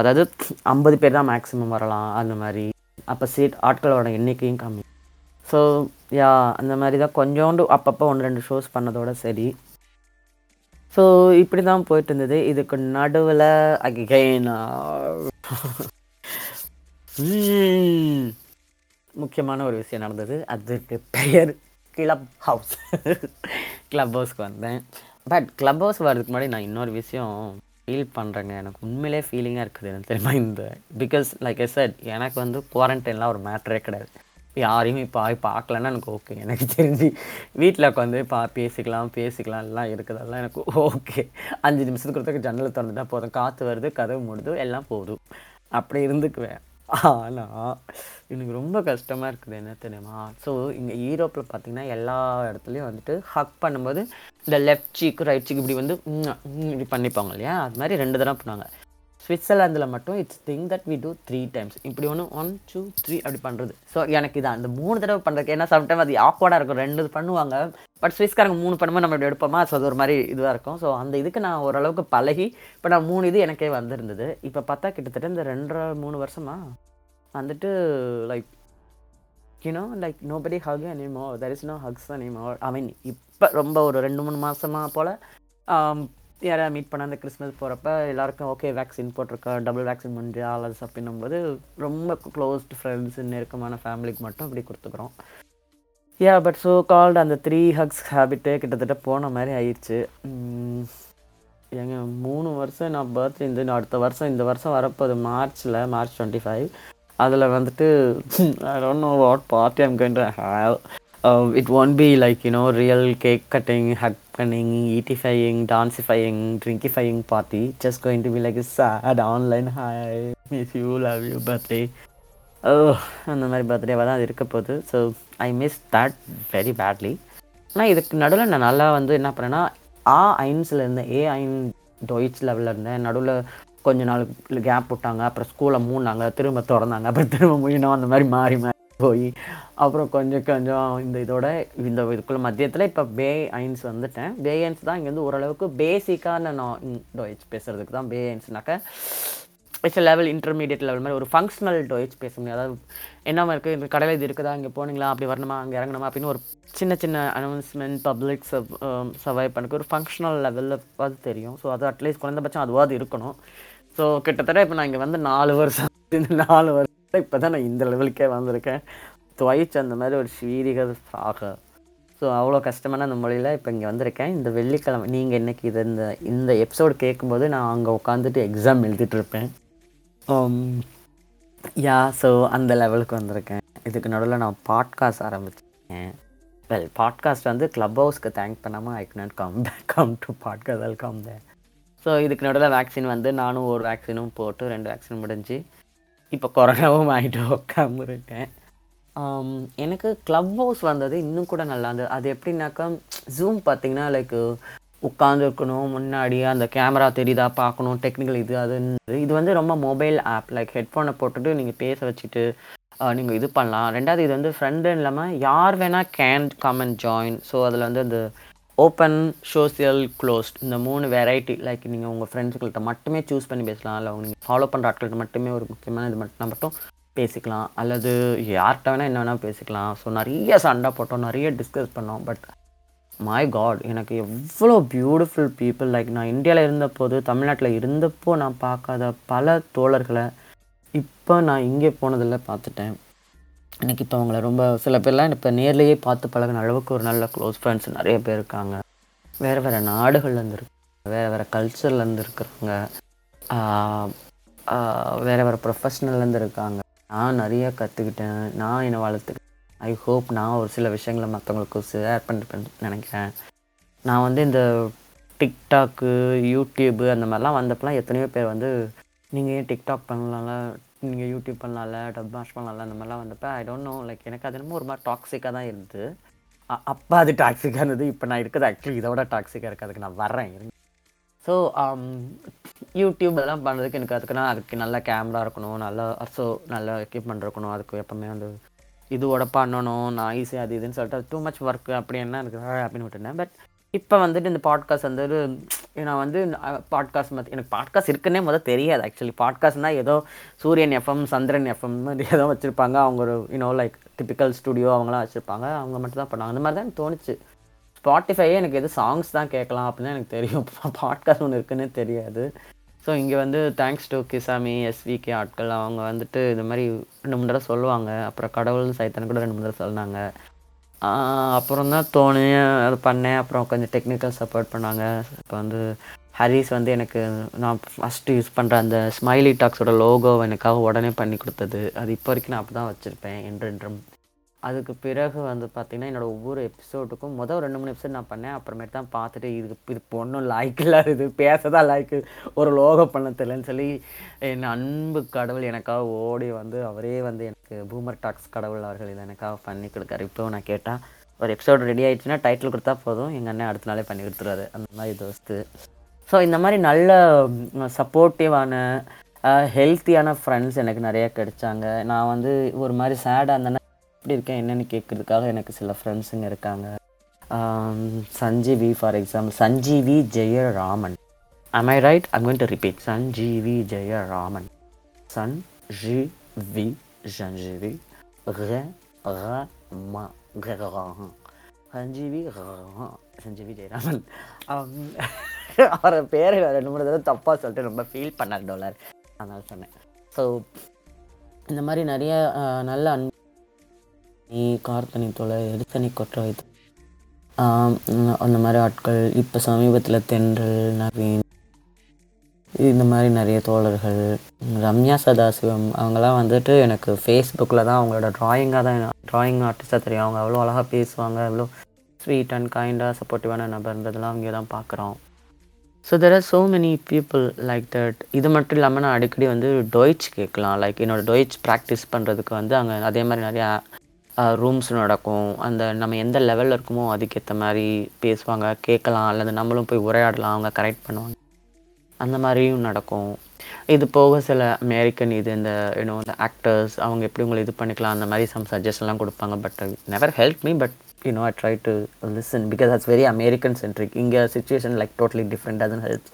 அதாவது 50 பேர் தான் மேக்ஸிமம் வரலாம் அந்த மாதிரி. அப்போ சீட் ஆட்களோட எண்ணிக்கையும் கம்மி. ஸோ யா, அந்த மாதிரி தான் கொஞ்சோண்டு அப்பப்போ 1-2 ஷோஸ் பண்ணதோட சரி. ஸோ இப்படி தான் போயிட்டு இருந்தது. இதுக்கு நடுவில் அகைனா முக்கியமான ஒரு விஷயம் நடந்தது. அதுக்கு பெயர் கிளப் ஹவுஸ்க்கு வந்தேன். பட் கிளப் ஹவுஸ் வரதுக்கு முன்னாடி நான் இன்னொரு விஷயம் ஃபீல் பண்ணுறேங்க. எனக்கு உண்மையிலே ஃபீலிங்காக இருக்குது எனக்கு தெரியுமா இந்த. பிகாஸ் லைக் ஐ செட், எனக்கு குவாரண்டைன்லாம் ஒரு மேட்டரே கிடையாது. யாரையும் இப்போ பார்க்கலன்னா எனக்கு ஓகே. எனக்கு தெரிஞ்சு வீட்டில் பேசிக்கலாம் எல்லாம் இருக்குதெல்லாம் எனக்கு ஓகே. 5 நிமிஷத்துக்கு ஒருத்தருக்கு ஜன்னலை திறந்துட்டா போதும், காற்று வருது, கதவு மூடுது, எல்லாம் போதும், அப்படி இருந்துக்குவேன். ஆனால் எனக்கு ரொம்ப கஷ்டமாக இருக்குது என்ன தெரியுமா. ஸோ இங்கே யூரோப்பில் பார்த்திங்கன்னா எல்லா இடத்துலையும் ஹக் பண்ணும்போது இந்த லெஃப்ட் சீக்கு ரைட் சீக்கு இப்படி இப்படி பண்ணிப்பாங்க இல்லையா, அது மாதிரி 2 தடவை பண்ணுவாங்க. ஸ்விட்சர்லாந்தில் மட்டும் it's thing that we do 3 times. இப்படி 1, 2, 3 அப்படி பண்ணுறது. ஸோ எனக்கு இதான் அந்த 3 தடவை பண்ணுறதுக்கு ஏன்னா சம்டைம் அது ஆக்வர்டாக இருக்கும். 2 பண்ணுவாங்க, பட் ஸ்விஸ்காரங்க 3 பண்ணும்போது நம்ம இப்படி எடுப்போமா, ஸோ அது ஒரு மாதிரி இதுவாக இருக்கும். ஸோ அந்த இதுக்கு நான் ஓரளவுக்கு பழகி இப்போ நான் 3 இது எனக்கே வந்துருந்தது. இப்போ பார்த்தா கிட்டத்தட்ட இந்த 2.5-3 வருஷமாக like like nobody hug anymore, there is no hugs anymore. I mean இப்போ ரொம்ப ஒரு 2-3 மாதமாக போல் யாராக மீட் பண்ண அந்த கிறிஸ்மஸ் போகிறப்ப எல்லாருக்கும் ஓகே வேக்சின் போட்டிருக்கா, டபுள் வேக்சின் முடிஞ்சு ஆலர்ஸ் அப்படின்னும்போது ரொம்ப க்ளோஸ்ட் ஃப்ரெண்ட்ஸு நெருக்கமான ஃபேமிலிக்கு மட்டும் அப்படி கொடுத்துக்கிறோம். யா, பட் ஸோ கால்டு அந்த 3 ஹக்ஸ் ஹேபிட்டு கிட்டத்தட்ட போன மாதிரி ஆயிடுச்சு. ஏங்க 3 வருஷம் நான் பர்த்டே இந்த அடுத்த வருஷம் இந்த வருஷம் வரப்போது மார்ச் 25. அதில் I don't know what party I am going to have. It won't be like, real cake cutting, hug cutting, eatifying, dancifying, drinkifying party. Just going to be like a sad online hi, miss you, love you, birthday. Oh, அந்த மாதிரி பர்த்டேவாக தான் அது இருக்க போகுது. So I miss that very badly. ஆனால் இதுக்கு நடுவில் நான் நல்லா என்ன பண்ணேன்னா A1 இருந்தேன், A1 டொய்ச் லெவலில் இருந்தேன். நடுவில் கொஞ்ச நாள் கேப் விட்டாங்க, அப்புறம் ஸ்கூலை மூடினாங்க, திரும்ப திறந்தாங்க, அப்புறம் திரும்ப மூடினோம். அந்த மாதிரி மாறி மாறி போய் அப்புறம் கொஞ்சம் இந்த இதுக்குள்ள மத்தியத்தில் இப்போ B1 வந்துட்டேன். B1 தான் இங்கேருந்து ஓரளவுக்கு பேசிக்கான நான் டொய்ச் பேசுகிறதுக்கு தான். B1னாக்க இட்ஸ் லெவல் இன்டர்மீடியட் லெவல் மாதிரி ஒரு ஃபங்க்ஷனல் டோய்ச் பேச முடியும். அதாவது என்ன இருக்குது, இந்த கடையில் இது இருக்குதா, இங்கே போனீங்களா, அப்படி வரணுமா, அங்கே இறங்கணுமா அப்படின்னு ஒரு சின்ன சின்ன அனௌன்ஸ்மெண்ட் பப்ளிக் சர்வைவ் பண்ணுக்கு ஒரு ஃபங்க்ஷனல் லெவலில் அது தெரியும். ஸோ அது அட்லீஸ்ட் குறைந்தபட்சம் அதுவாது இருக்கணும். ஸோ கிட்டத்தட்ட இப்போ நான் இங்கே வந்து 4 வருஷம் இப்போ தான் நான் இந்த லெவலுக்கே வந்திருக்கேன். துவைச்சு அந்த மாதிரி ஒரு ஸ்வீரிகர் ஆக ஸோ அவ்வளோ கஷ்டமான அந்த மொழியில் இப்போ இங்கே வந்திருக்கேன். இந்த வெள்ளிக்கிழமை நீங்கள் இன்றைக்கி இதை இந்த எபிசோடு கேட்கும்போது நான் அங்கே உட்காந்துட்டு எக்ஸாம் எழுதிட்டுருப்பேன். யா ஸோ அந்த லெவலுக்கு வந்திருக்கேன். இதுக்கு நடுவில் நான் பாட்காஸ்ட் ஆரம்பிச்சிருக்கேன். வெல் பாட்காஸ்ட் வந்து க்ளப் ஹவுஸ்க்கு தேங்க் பண்ணாமல் I can not come to podcast all come there. So இதுக்கு நடுவில் வேக்சின் வந்து நானும் ஒரு வேக்சினும் போட்டு 2 வேக்சின் முடிஞ்சு இப்போ கொரோனாவும் ஆகிட்டு உட்காந்துருக்கேன். எனக்கு க்ளப் ஹவுஸ் வந்தது இன்னும் கூட நல்லா இருந்தது. அது எப்படின்னாக்கா ஜூம் பார்த்திங்கன்னா லைக் உட்காந்துருக்கணும், முன்னாடி அந்த கேமரா தெரியுதா பார்க்கணும், டெக்னிக்கல் இது அதுன்னு. இது வந்து ரொம்ப மொபைல் ஆப் லைக் ஹெட்ஃபோனை போட்டுட்டு நீங்கள் பேச வச்சுட்டு நீங்கள் இது பண்ணலாம். ரெண்டாவது இது வந்து ஃப்ரெண்டு இல்லாமல் யார் வேணால் can come and join. So அதில் வந்து அந்த ஓப்பன், சோசியல், க்ளோஸ்ட் இந்த 3 வெரைட்டி லைக் நீங்கள் உங்கள் ஃப்ரெண்ட்ஸுக்கிட்ட மட்டுமே சூஸ் பண்ணி பேசலாம். இல்லை அவங்க நீங்கள் ஃபாலோ பண்ணுற ஆட்கள்கிட்ட மட்டுமே ஒரு முக்கியமான இது மட்டும் பேசிக்கலாம், அல்லது யார்கிட்ட வேணால் என்ன வேணால் பேசிக்கலாம். ஸோ நிறைய சண்டை போட்டோம், நிறைய டிஸ்கஸ் பண்ணோம். பட் மை காட் எனக்கு எவ்வளோ பியூட்டிஃபுல் பீப்புள். லைக் நான் இந்தியாவில் இருந்தபோது, தமிழ்நாட்டில் இருந்தப்போ நான் பார்க்காத பல தோழர்களை இப்போ நான் இங்கே போனதில் பார்த்துட்டேன். எனக்கு இப்போ அவங்கள ரொம்ப சில பேர்லாம் இப்போ நேர்லேயே பார்த்து பழகின அளவுக்கு ஒரு நல்ல க்ளோஸ் ஃப்ரெண்ட்ஸ் நிறைய பேர் இருக்காங்க. வேறு வேறு நாடுகள்லேருந்து இருக்காங்க, வேறு வேறு கல்ச்சர்லேருந்து இருக்கிறாங்க, வேறு வேறு ப்ரொஃபஷ்னல்லேருந்து இருக்காங்க. நான் நிறையா கற்றுக்கிட்டேன், நான் என்னை வளர்த்துக்கிட்டேன். ஐ ஹோப் நான் ஒரு சில விஷயங்களை மற்றவங்களுக்கு ஷேர் பண்ணிருப்பேன் நினைக்கிறேன். நான் வந்து இந்த டிக்டாக்கு, யூடியூப்பு அந்த மாதிரிலாம் வந்தப்பெல்லாம் எத்தனையோ பேர் வந்து நீங்கள் ஏன் டிக்டாக் பண்ணலாம்ல, நீங்கள் யூடியூப் பண்ணலாம்ல, டப் மாஷ் பண்ணலாம்ல அந்த மாதிரிலாம் வந்தப்போ ஐ டோன்ட் நோ லைக் எனக்கு அது என்னமோ ஒரு மாதிரி டாக்ஸிக்காக தான் இருந்தது. அப்போ அது டாக்ஸிக்காக இருந்தது, இப்போ நான் இருக்கிறது ஆக்சுவலி இதோட டாக்ஸிக்காக இருக்குது. அதுக்கு நான் வரேன். ஸோ யூடியூப் அதெல்லாம் பண்ணுறதுக்கு எனக்கு அதுக்கு நல்ல கேமரா இருக்கணும், நல்லா ஸோ நல்ல எக்யூப்மெண்ட் இருக்கணும், அதுக்கு எப்போவுமே வந்து இதுவோட பண்ணணும், நான் ஈஸியாக அது இதுன்னு சொல்லிட்டு டூ மச் ஒர்க் அப்படி என்ன எனக்கு அப்படின்னு விட்டுருந்தேன். பட் இப்போ வந்துட்டு இந்த பாட்காஸ்ட் வந்து நான் வந்து பாட்காஸ்ட் மற்ற எனக்கு பாட்காஸ்ட் இருக்குன்னே தெரியாது. ஆக்சுவலி பாட்காஸ்ட்னால் ஏதோ சூரியன் எஃப்எம், சந்திரன் எஃப்எம் மாதிரி ஏதோ வச்சுருப்பாங்க அவங்க, ஒரு யூனோ லைக் டிப்பிக்கல் ஸ்டுடியோ அவங்களாம் வச்சுருப்பாங்க, அவங்க மட்டும் தான் பண்ணாங்க. அந்த மாதிரி தான் தோணுச்சு. ஸ்பாட்டிஃபையே எனக்கு எது சாங்ஸ் தான் கேட்கலாம் அப்படின்னு எனக்கு தெரியும், பாட்காஸ்ட் ஒன்று இருக்குன்னு தெரியாது. ஸோ இங்கே வந்து தேங்க்ஸ் டு கிசாமி, எஸ்விகே ஆட்கள் அவங்க வந்துட்டு இது மாதிரி 2-3 தடவை சொல்லுவாங்க. அப்புறம் கடவுள் சைத்தன் கூட 2-3 தடவை சொன்னாங்க. அப்புறம் தான் தோணேன் அது பண்ணேன். அப்புறம் கொஞ்சம் டெக்னிக்கல் சப்போர்ட் பண்ணாங்க. இப்போ வந்து ஹரிஸ் வந்து எனக்கு நான் ஃபஸ்ட்டு யூஸ் பண்ணுற அந்த ஸ்மைலி டாக்ஸோட லோகோவை எனக்காக உடனே பண்ணி கொடுத்தது. அது இப்போ வரைக்கும் நான் அப்படி தான் வச்சுருப்பேன் என்றென்றும். அதுக்கு பிறகு வந்து பார்த்திங்கன்னா என்னோடய ஒவ்வொரு எபிசோடுக்கும் முதல் 2-3 எபிசோட் நான் பண்ணேன். அப்புறமேட்டு தான் பார்த்துட்டு இதுக்கு ஒன்றும் லாய்க்கு இல்லை, இது பேசதான் லாய்க்கு, ஒரு லோகம் பண்ண தெரியலன்னு சொல்லி என் அன்பு கடவுள் எனக்காக ஓடி வந்து அவரே வந்து எனக்கு பூமர் டாக்ஸ் கடவுள் அவர்கள் இதை எனக்காக பண்ணி கொடுக்காரு. இப்போ நான் கேட்டால் ஒரு எபிசோடு ரெடி ஆகிடுச்சுன்னா டைட்டில் கொடுத்தா போதும், எங்கள் அண்ணன் அடுத்த நாளே பண்ணி கொடுத்துருவாரு. அந்த மாதிரி தோஸ்து. ஸோ இந்த மாதிரி நல்ல சப்போர்ட்டிவான ஹெல்த்தியான ஃப்ரெண்ட்ஸ் எனக்கு நிறையா கிடைச்சாங்க. நான் வந்து ஒரு மாதிரி சேடாக இருந்தேன்னா எப்படி இருக்கேன் என்னென்னு கேட்குறதுக்காக எனக்கு சில ஃப்ரெண்ட்ஸுங்க இருக்காங்க. Sanjeevi for example, Sanjeevi Jayaraman. I'm I right? I'm going to repeat, Sanjeevi Jayaraman. Sun G we Sanjeevi Sanjeevi Sanjeevi Jayaraman. அவரை பேரை 2-3 தடவை தப்பாக சொல்லிட்டு ரொம்ப ஃபீல் பண்ணார் டோலர், அதனால் சொன்னேன். ஸோ இந்த மாதிரி நிறைய நல்ல அன்பு நீ கார்த்தனி தோலை, எரிசனி கொற்ற வைத்து அந்த மாதிரி ஆட்கள். இப்போ சமீபத்தில் தென்றல், நவீன் இந்த மாதிரி நிறைய தோழர்கள், ரம்யா சதாசிவம் அவங்களாம் வந்துட்டு எனக்கு ஃபேஸ்புக்கில் தான் அவங்களோட ட்ராயிங் ஆர்டிஸ்டாக தெரியும். அவங்க அவ்வளோ அழகாக பேசுவாங்க, அவ்வளோ ஸ்வீட் அண்ட் கைண்டாக சப்போர்ட்டிவான நபர்ன்றதெல்லாம் அவங்க தான் பார்க்குறோம். So there are so many people like that. இது மட்டும் இல்லாமல் நான் அடிக்கடி வந்து டொய்ச் கேட்கலாம். லைக் என்னோடய டொய்ச் ப்ராக்டிஸ் பண்ணுறதுக்கு வந்து அங்கே அதே மாதிரி நிறையா ரூம்ஸ் நடக்கும். அந்த நம்ம எந்த லெவலில் இருக்குமோ அதுக்கேற்ற மாதிரி பேசுவாங்க, கேட்கலாம், அல்லது நம்மளும் போய் உரையாடலாம், அவங்க கரெக்ட் பண்ணுவாங்க, அந்த மாதிரியும் நடக்கும். இது போக சில அமெரிக்கன் இது இந்த யூனோ இந்த ஆக்டர்ஸ் அவங்க எப்படி உங்களை இது பண்ணிக்கலாம் அந்த மாதிரி சம் சஜஷன்லாம் கொடுப்பாங்க. But never help me, but you know I try to listen because it's very American centric. இங்கே சுச்சுவேஷன் லைக் டோட்டலி டிஃப்ரெண்ட், அதுன்னு ஹெல்ப்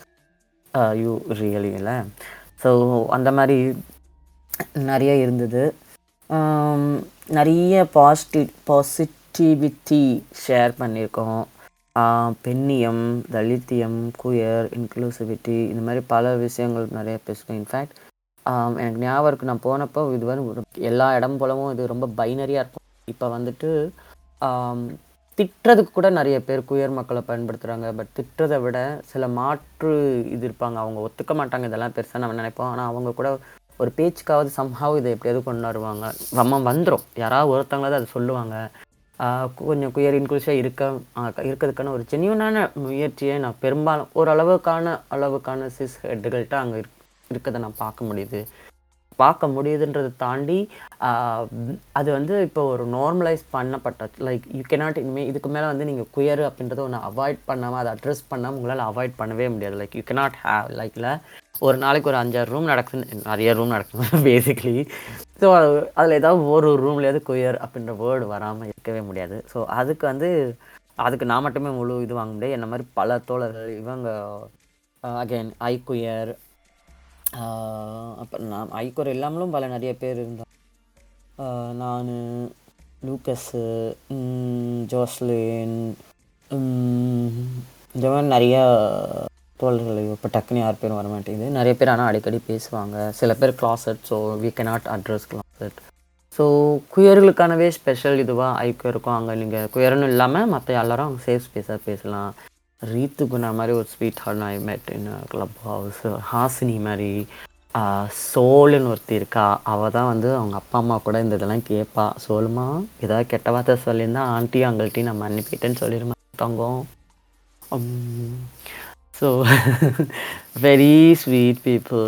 யூ ரியலி இல்லை. ஸோ அந்த மாதிரி நிறைய இருந்தது. நிறைய பாசிட்டிவிட்டி ஷேர் பண்ணியிருக்கோம். பெண்ணியம், தலித்தியம், குயர், இன்க்ளூசிவிட்டி, இந்த மாதிரி பல விஷயங்கள் நிறைய பேசுகிறோம். இன்ஃபேக்ட் எனக்கு ஞாபகம் இருக்குது, நான் போனப்போ இது வந்து எல்லா இடம் போலவும் இது ரொம்ப பைனரியாக இருக்கும். இப்போ வந்துட்டு திட்டுறதுக்கு கூட நிறைய பேர் குயர் மக்களை பயன்படுத்துகிறாங்க. பட் திட்டுறதை விட சில மாற்று இது இருப்பாங்க, அவங்க ஒத்துக்க மாட்டாங்க, இதெல்லாம் பெருசாக நம்ம நினைப்போம். ஆனால் அவங்க கூட ஒரு பேச்சுக்காவது சம்ஹாவும் இதை எப்படியாவது கொண்டு வருவாங்க. நம்ம வந்துடும், யாராவது ஒருத்தங்களாவது அதை சொல்லுவாங்க. கொஞ்சம் குயர் இன்க்ளூசிவாக இருக்கிறதுக்கான ஒரு ஜென்யூனான முயற்சியை நான் பெரும்பாலும் ஓரளவுக்கான சிஸ் ஹெட்டுகள்கிட்ட அங்கே இருக்கிறத நான் பார்க்க முடியுதுன்றதை தாண்டி அது வந்து இப்போ ஒரு நார்மலைஸ் பண்ணப்பட்ட, லைக் யூ கேனாட் இனிமேல் இதுக்கு மேலே வந்து நீங்கள் குயர் அப்படின்றத ஒன்று அவாய்ட் பண்ணாமல், அதை அட்ரெஸ் பண்ணாமல் உங்களால் அவாய்ட் பண்ணவே முடியாது. லைக் யூ கேனாட் ஹேவ் லைக்கில் ஒரு நாளைக்கு ஒரு 5-6 ரூம் நடக்குது, நிறைய ரூம் நடக்குது பேசிக்லி. ஸோ அதில் ஏதாவது ஒரு ரூம்லேயாவது குயர் அப்படின்ற வேர்டு வராமல் இருக்கவே முடியாது. ஸோ அதுக்கு நான் மட்டுமே முழு இது வாங்க முடியாது. என்ன மாதிரி பல தோழர்கள் இவங்க அகெயின் ஐ குயர், அப்புறம் நான் ஐக்குயர் இல்லாமலும் பல நிறைய பேர் இருந்தோம். நான் லூக்கஸு, ஜோஸ்லின், இந்த மாதிரி நிறையா தோழர்கள் இப்போ டக்குன்னு யார் பேரும் வர மாட்டேங்குது. நிறைய பேர் ஆனால் அடிக்கடி பேசுவாங்க. சில பேர் closeted, so we can not address closeted. So குயர்களுக்கானவே ஸ்பெஷல் இதுவாக ஐக்குயர் இருக்கும். அங்கே நீங்கள் குயர்னு இல்லாமல் மற்ற எல்லாரும் அவங்க சேஃப் ஸ்பேஸாக பேசலாம். ரீத்துக்குனா மாதிரி ஒரு ஸ்வீட் ஹார்ட் ஐ மெட் இன் க்ளப் ஹவுஸ். ஹாசினி மாதிரி சோலுன்னு ஒருத்தி இருக்கா. அவள் தான் வந்து அவங்க அப்பா அம்மா கூட இந்த இதெல்லாம் கேட்பா. சோலுமா ஏதாவது கெட்ட வார்த்தை சொல்லியிருந்தா ஆண்ட்டி அங்கள்கிட்டையும் நம்ம அனுப்பிட்டேன்னு சொல்லிடுமா தங்கம். So very sweet people.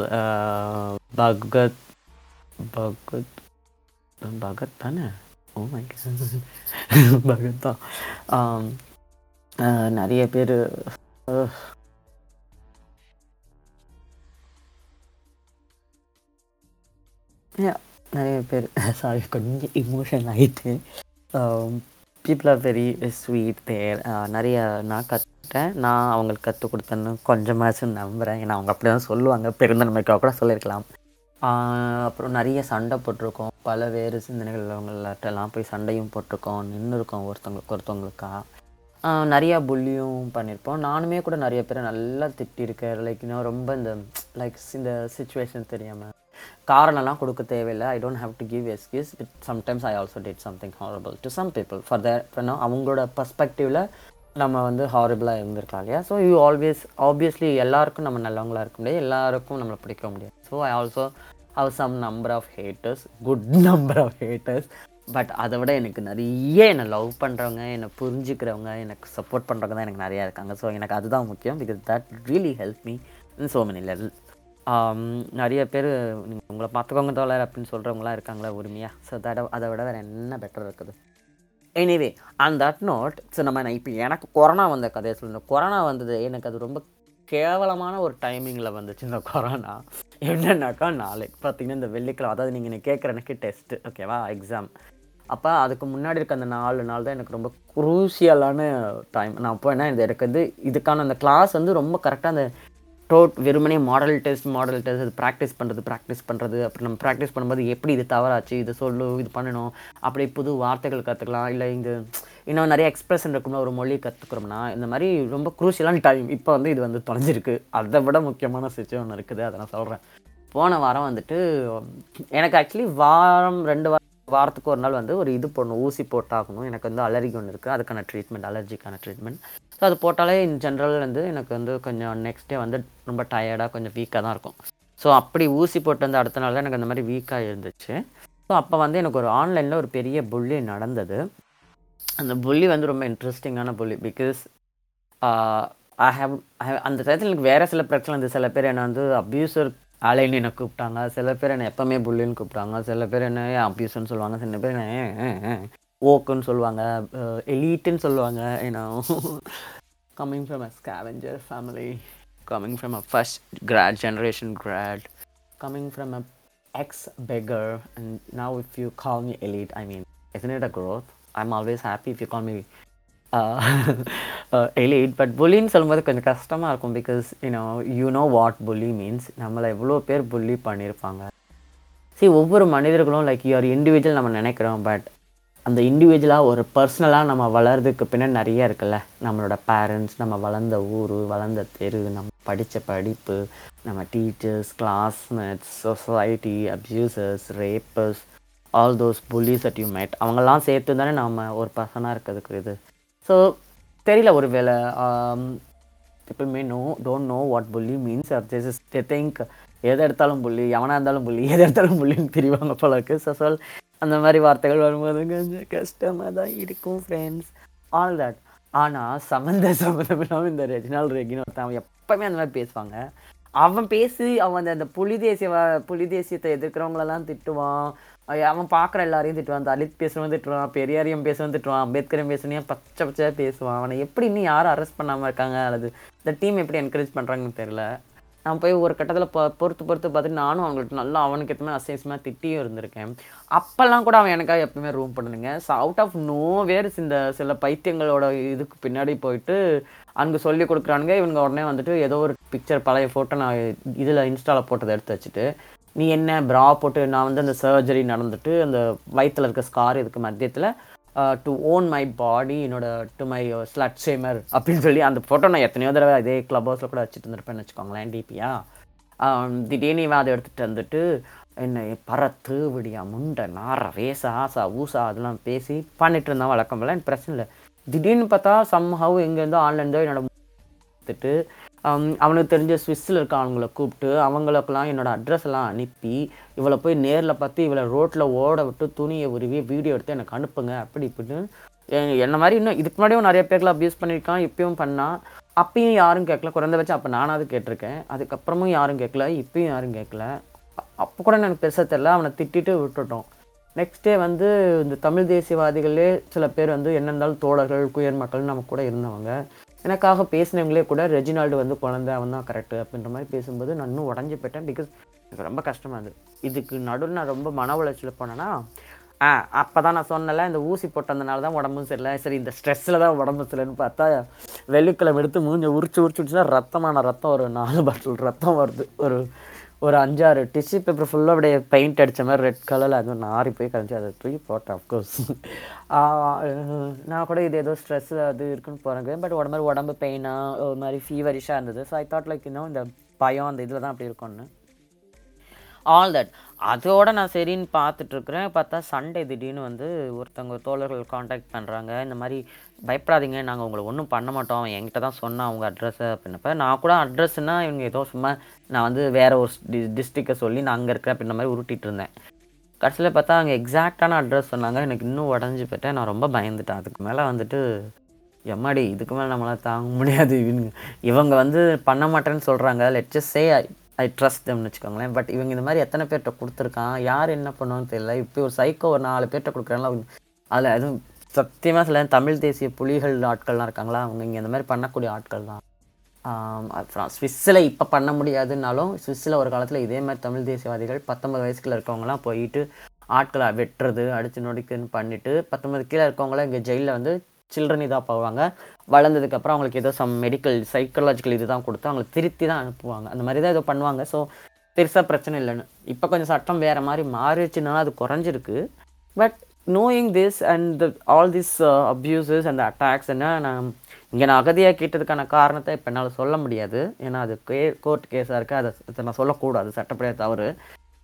Bhagat Bhagat Bhagat தானே, ஓ மை காட் பகத் தான். நிறைய பேர் சாரி கொஞ்சம் இமோஷன் ஆகிட்டு. People are very sweet there. நிறைய நான் கற்றுக்கிட்டேன், நான் அவங்களுக்கு கற்றுக் கொடுத்தேன்னு கொஞ்சமாச்சும் நம்புகிறேன். ஏன்னா அவங்க அப்படி தான் சொல்லுவாங்க, பெருந்தன்மைக்காக கூட சொல்லியிருக்கலாம். அப்புறம் நிறைய சண்டை போட்டிருக்கோம், பல வேறு சிந்தனைகள் உள்ளவங்கள்ட்டெல்லாம் போய் சண்டையும் போட்டிருக்கோம், நின்று இருக்கோம் ஒருத்தங்களுக்கா. நிறையா புல்லியும் பண்ணியிருப்போம். நானுமே கூட நிறைய பேரை நல்லா திட்டியிருக்கேன். லைக் நான் ரொம்ப இந்த சிச்சுவேஷன் தெரியாமல் காரணம்லாம் கொடுக்க தேவையில்லை. I don't have to give excuse. It sometimes I also did something horrible to some people for there. அவங்களோட பர்ஸ்பெக்டிவில் நம்ம வந்து ஹாரபிளாக இருந்திருக்கலாம் இல்லையா. ஸோ யூ ஆல்வேஸ் ஆப்வியஸ்லி எல்லாேருக்கும் நம்ம நல்லவங்களாக இருக்க முடியாது, எல்லாேருக்கும் நம்மளை பிடிக்க முடியாது. So I also have some number of haters, good number of haters. But அதை விட எனக்கு நிறைய என்னை லவ் பண்ணுறவங்க, என்னை புரிஞ்சுக்கிறவங்க, எனக்கு சப்போர்ட் பண்ணுறவங்க தான் எனக்கு நிறையா இருக்காங்க. ஸோ எனக்கு அதுதான் முக்கியம். Because that really help me in so many level. நிறைய பேர் நீங்கள் உங்களை பார்த்துக்கோங்க தோழர் அப்படின்னு சொல்கிறவங்களாம் இருக்காங்களா உரிமையாக. ஸோ அதை விட வேறு என்ன பெட்டர் இருக்குது. Anyway on that note, so நம்ம இப்போ எனக்கு கொரோனா வந்த கதையை சொல்லணும். கொரோனா வந்தது எனக்கு அது ரொம்ப கேவலமான ஒரு டைமிங்கில் வந்துச்சு இந்த கொரோனா. என்னன்னாக்கா நாளைக்கு பார்த்திங்கன்னா இந்த வெள்ளிக்கிழமை, அதாவது நீங்கள் கேட்குற எனக்கு டெஸ்ட்டு ஓகேவா, எக்ஸாம். அப்போ அதுக்கு முன்னாடி இருக்க அந்த 4 நாள் தான் எனக்கு ரொம்ப குரூசியலான டைம். நான் அப்போ என்ன இது எனக்கு வந்து இதுக்கான அந்த கிளாஸ் வந்து ரொம்ப கரெக்டாக அந்த வெறுமனே மாடல் டெஸ்ட் அது ப்ராக்டிஸ் பண்ணுறது. அப்படி நம்ம ப்ராக்டிஸ் பண்ணும்போது எப்படி இது தவறாச்சு, இது சொல்லு, இது பண்ணணும், அப்படி புது வார்த்தைகள் கற்றுக்கலாம். இல்லை இந்த இன்னும் நிறைய எக்ஸ்பிரஷன் இருக்கும்னா ஒரு மொழி கற்றுக்குறோம்னா இந்த மாதிரி ரொம்ப குரூஷியலான டைம். இப்போ வந்து இது வந்து தொலைஞ்சிருக்கு. அதை விட முக்கியமான சிச்சுவேஷன் இருக்குது, அதை நான் சொல்கிறேன். போன வாரம் வந்துட்டு எனக்கு ஆக்சுவலி வாரத்துக்கு ஒரு நாள் வந்து ஒரு இது போடணும், ஊசி போட்டாகணும். எனக்கு வந்து அலர்ஜி ஒன்று இருக்குது, அதுக்கான ட்ரீட்மெண்ட், அலர்ஜிக்கான ட்ரீட்மெண்ட். ஸோ அது போட்டாலே இன் ஜென்ரல் வந்து எனக்கு வந்து கொஞ்சம் நெக்ஸ்ட் டே வந்து ரொம்ப டயர்டாக கொஞ்சம் வீக்காக தான் இருக்கும். ஸோ அப்படி ஊசி போட்டு வந்து அடுத்த நாள் தான் எனக்கு அந்த மாதிரி வீக்காக இருந்துச்சு. ஸோ அப்போ வந்து எனக்கு ஒரு ஆன்லைனில் ஒரு பெரிய புல்லி நடந்தது. அந்த புல்லி வந்து ரொம்ப இன்ட்ரெஸ்டிங்கான புல்லி. பிகாஸ் அந்த டயத்தில் எனக்கு வேறு சில பிரச்சனை இருந்தது. சில பேர் என்னை வந்து அப்யூசர் ஆலைன்னு என்னை கூப்பிட்டாங்க, சில பேர் என்னை எப்போவுமே புல்லின்னு கூப்பிட்டாங்க, சில பேர் என்ன அப்யூஸ்ன்னு சொல்லுவாங்க, சில பேர் என்ன ஓக்குன்னு சொல்லுவாங்க, எலீட்டுன்னு சொல்லுவாங்க. ஏன்னா coming from a scavenger family, coming from a first grad generation grad, coming from a ex beggar, and now if you call me elite, I mean isn't it a growth? I'm always happy if you call me elite. But புல்லின்னு சொல்லும்போது கொஞ்சம் கஷ்டமாக இருக்கும். Because you know what bully means, நம்மளை எவ்வளோ பேர் புல்லி பண்ணியிருப்பாங்க. சரி, ஒவ்வொரு மனிதர்களும் லைக் யூஆர் இண்டிவிஜுவல் நம்ம நினைக்கிறோம். பட் அந்த இண்டிவிஜுவலாக ஒரு பர்சனலாக நம்ம வளர்றதுக்கு பின்னாடி நிறையா இருக்குல்ல. நம்மளோட பேரண்ட்ஸ், நம்ம வளர்ந்த ஊர், வளர்ந்த தெரு, நம்ம படித்த படிப்பு, நம்ம teachers, classmates, society, abusers, rapers, all those bullies at you mat, அவங்கெல்லாம் சேர்த்து தானே நம்ம ஒரு பர்சனாக இருக்கிறதுக்கு இது. ஸோ தெரியல, ஒரு வேளை எப்பவுமே don't know what bully means. They think எதை எடுத்தாலும் புள்ளி, எவனாக இருந்தாலும் புள்ளி, எதை எடுத்தாலும் புள்ளின்னு தெரிவாங்க போல இருக்குது. ஸோ சொல் அந்த மாதிரி வார்த்தைகள் வரும்போது கொஞ்சம் கஷ்டமாக தான் இருக்கும் ஃப்ரெண்ட்ஸ், ஆல் தட். ஆனால் சம்மந்தம் இந்த ரெஜினால் ரெகினோ தான் எப்போவுமே அந்த மாதிரி பேசுவாங்க. அவன் பேசி அவன் அந்த புலி தேசியத்தை எதிர்க்கிறவங்களெல்லாம் திட்டுவான். அவன் பார்க்குற எல்லாரையும் திட்டுவான். தலித் பேசுனவன் திட்டுவான், பெரியாரையும் பேசுவன் திட்டுவான், அம்பேத்கரையும் பேசுனேன் பச்சை பேசுவான். அவனை எப்படி இன்னும் யாரும் அரெஸ்ட் பண்ணாமல் இருக்காங்க, அல்லது இந்த டீம் எப்படி என்கரேஜ் பண்ணுறாங்கன்னு தெரில. நான் போய் ஒரு கட்டத்தில் பொறுத்து பார்த்துட்டு நானும் அவங்கள்ட்ட நல்லா அவனுக்கு எத்தனை அசேசமாக திட்டியும் இருந்திருக்கேன். அப்போல்லாம் கூட அவன் எனக்காக எப்பவுமே ரூம் பண்ணுங்க. So out of nowhere இந்த சில பைத்தியங்களோட இதுக்கு பின்னாடி போயிட்டு அங்கே சொல்லி கொடுக்குறானுங்க. இவங்க உடனே வந்துட்டு ஏதோ ஒரு பிக்சர், பழைய ஃபோட்டோ நான் இதில் இன்ஸ்டாவில் போட்டதை எடுத்து வச்சுட்டு, நீ என்ன ப்ரா போட்டு, நான் வந்து அந்த சர்ஜரி நடந்துட்டு அந்த வயிற்றில் இருக்க ஸ்கார் இதுக்கு மத்தியத்தில் டு ஓன் மை பாடி என்னோட டு மை ஸ்லட் ஷேமர் அப்படின்னு சொல்லி அந்த ஃபோட்டோ நான் எத்தனையோ தடவை அதே க்ளப் ஹவுஸில் கூட வச்சுட்டு இருந்திருப்பேன்னு வச்சுக்கோங்களேன். டிபியா திடீர்னு இவன் அதை எடுத்துகிட்டு வந்துட்டு என்னை பறத்து விடியா முண்டை நார வேசா ஆசா ஊசா அதெல்லாம் பேசி பண்ணிட்டு இருந்தான் வழக்கம் போல். எனக்கு பிரச்சனை இல்லை. திடீர்னு பார்த்தா சம்ஹவ் எங்கேருந்தோ ஆன்லைன்தோ என்னோட எடுத்துட்டு அவனுக்கு தெரிஞ்ச ஸ்விஸ்ஸில் இருக்க அவங்கள கூப்பிட்டு அவங்களுக்கெல்லாம் என்னோடய அட்ரஸ் எல்லாம் அனுப்பி இவளை போய் நேரில் பார்த்து இவளை ரோட்டில் ஓட விட்டு துணியை உருவி வீடியோ எடுத்து எனக்கு அனுப்புங்க அப்படி இப்படின்னு என்ன மாதிரி இன்னும் இதுக்கு முன்னாடியும் நிறைய பேர்லாம் அப்யூஸ் பண்ணியிருக்கான். இப்பயும் பண்ணால் அப்பயும் யாரும் கேட்கல. குறைந்தபட்சம் அப்போ நானாவது கேட்டிருக்கேன். அதுக்கப்புறமும் யாரும் கேட்கல, இப்பயும் யாரும் கேட்கல. அப்போ கூட எனக்கு பெருசாக தெரில. அவனை திட்டிட்டு விட்டுட்டோம். நெக்ஸ்ட்டே வந்து இந்த தமிழ் தேசியவாதிகளே சில பேர் வந்து என்ன இருந்தாலும் தோழர்கள், குயர் மக்கள் நம்ம கூட இருந்தவங்க, எனக்காக பேசினவங்களே கூட ரெஜினால்டு வந்து குழந்தை அவன் தான் கரெக்டு அப்படின்ற மாதிரி பேசும்போது நான் இன்னும் உடஞ்சி போயிட்டேன். பிகாஸ் எனக்கு ரொம்ப கஷ்டமாக இருந்தது. இதுக்கு நடுவில் நான் ரொம்ப மன உளைச்சல் போனேன்னா அப்போ தான் நான் சொன்னல இந்த ஊசி போட்டதுனால தான் உடம்பும் சரியில்லை. சரி, இந்த ஸ்ட்ரெஸ்ஸில் தான் உடம்பு சரியில்லைன்னு பார்த்தா வெள்ளிக்கிழமை எடுத்து மூஞ்ச உரிச்சுன்னா ரத்தம் ஒரு 4 பாட்டில் ரத்தம் வருது. ஒரு 5-6 டிஷ்யூ பேப்பர் ஃபுல்லாக அப்படியே பெயிண்ட் அடித்த மாதிரி ரெட் கலரில் அது ஒன்று ஆறி போய் கரைஞ்சி அதை தூக்கி போட்டேன். அஃப்கோர்ஸ் நான் கூட இது ஏதோ ஸ்ட்ரெஸ்ஸில் அது இருக்குன்னு போகிறாங்க. பட் உடம்பு பெயினாக ஒரு மாதிரி ஃபீவரிஷாக இருந்தது. ஸோ ஐ தாட் லைக் இந்த பயம் அந்த இதில் தான் அப்படி இருக்கும்னு ஆல் தட். அதோடு நான் சரின்னு பார்த்துட்ருக்குறேன். பார்த்தா சண்டே திடீர்னு வந்து ஒருத்தவங்க தோழர்கள் காண்டாக்ட் பண்ணுறாங்க. இந்த மாதிரி பயப்படாதீங்க, நாங்கள் உங்களை ஒன்றும் பண்ண மாட்டோம், என்கிட்ட தான் சொன்னால் அவங்க அட்ரஸை அப்படின்னப்ப நான் கூட அட்ரஸ்னால் இவங்க ஏதோ சும்மா நான் வந்து வேறு ஒரு டிஸ்ட்ரிக்டை சொல்லி நான் அங்கே இருக்கிறேன் அப்படின்ற மாதிரி உருட்டிகிட்டு இருந்தேன். கடைசியில் பார்த்தா அவங்க எக்ஸாக்டான அட்ரஸ் சொன்னாங்க. எனக்கு இன்னும் உடஞ்சி போயிட்டேன். நான் ரொம்ப பயந்துட்டேன். அதுக்கு மேலே வந்துட்டு எம்மாடி இதுக்கு மேலே நம்மளால் தாங்க முடியாது. இவங்க வந்து பண்ண மாட்டேன்னு சொல்கிறாங்க. Let's just say I trust தம்னு வச்சுக்கோங்களேன். பட் இவங்க இந்த மாதிரி எத்தனை பேர்கிட்ட கொடுத்துருக்கான், யார் என்ன பண்ணுவான்னு தெரியல. இப்போ ஒரு சைக்கோ ஒரு 4 பேர்கிட்ட கொடுக்குறாங்களா, அதில் எதுவும் சத்தியமாக சில தமிழ் தேசிய புலிகள் ஆட்கள்லாம் இருக்காங்களா, அவங்க இங்கே இந்த மாதிரி பண்ணக்கூடிய ஆட்கள் தான். அப்புறம் ஸ்விஸ்ஸில் இப்போ பண்ண முடியாதுன்னாலும் ஸ்விஸ்ஸில் ஒரு காலத்தில் இதே மாதிரி தமிழ் தேசியவாதிகள் 19 வயசுக்குள்ள இருக்கவங்களாம் போயிட்டு ஆட்களை வெட்டுறது, அடித்து நொடிக்குன்னு பண்ணிவிட்டு 19 கீழே இருக்கவங்களாம் இங்கே ஜெயிலில் வந்து சில்ட்ரன் இதாக போவாங்க. வளர்ந்ததுக்கப்புறம் அவங்களுக்கு ஏதோ சம் மெடிக்கல் சைக்கலாஜிக்கல் இது தான் கொடுத்து அவங்களுக்கு திருத்தி தான் அனுப்புவாங்க. அந்த மாதிரி தான் ஏதோ பண்ணுவாங்க. ஸோ பெருசாக பிரச்சனை இல்லைன்னு இப்போ கொஞ்சம் சட்டம் வேறு மாதிரி மாறிடுச்சுனாலும் அது குறைஞ்சிருக்கு. But knowing this and all these abuses and the attacks நான் இங்கே நான் அகதியாக கேட்டதுக்கான காரணத்தை இப்போ என்னால் சொல்ல முடியாது. ஏன்னா அது கோர்ட் கேஸாக இருக்குது, அதை நான் சொல்லக்கூடாது, சட்டப்படியாக தவறு.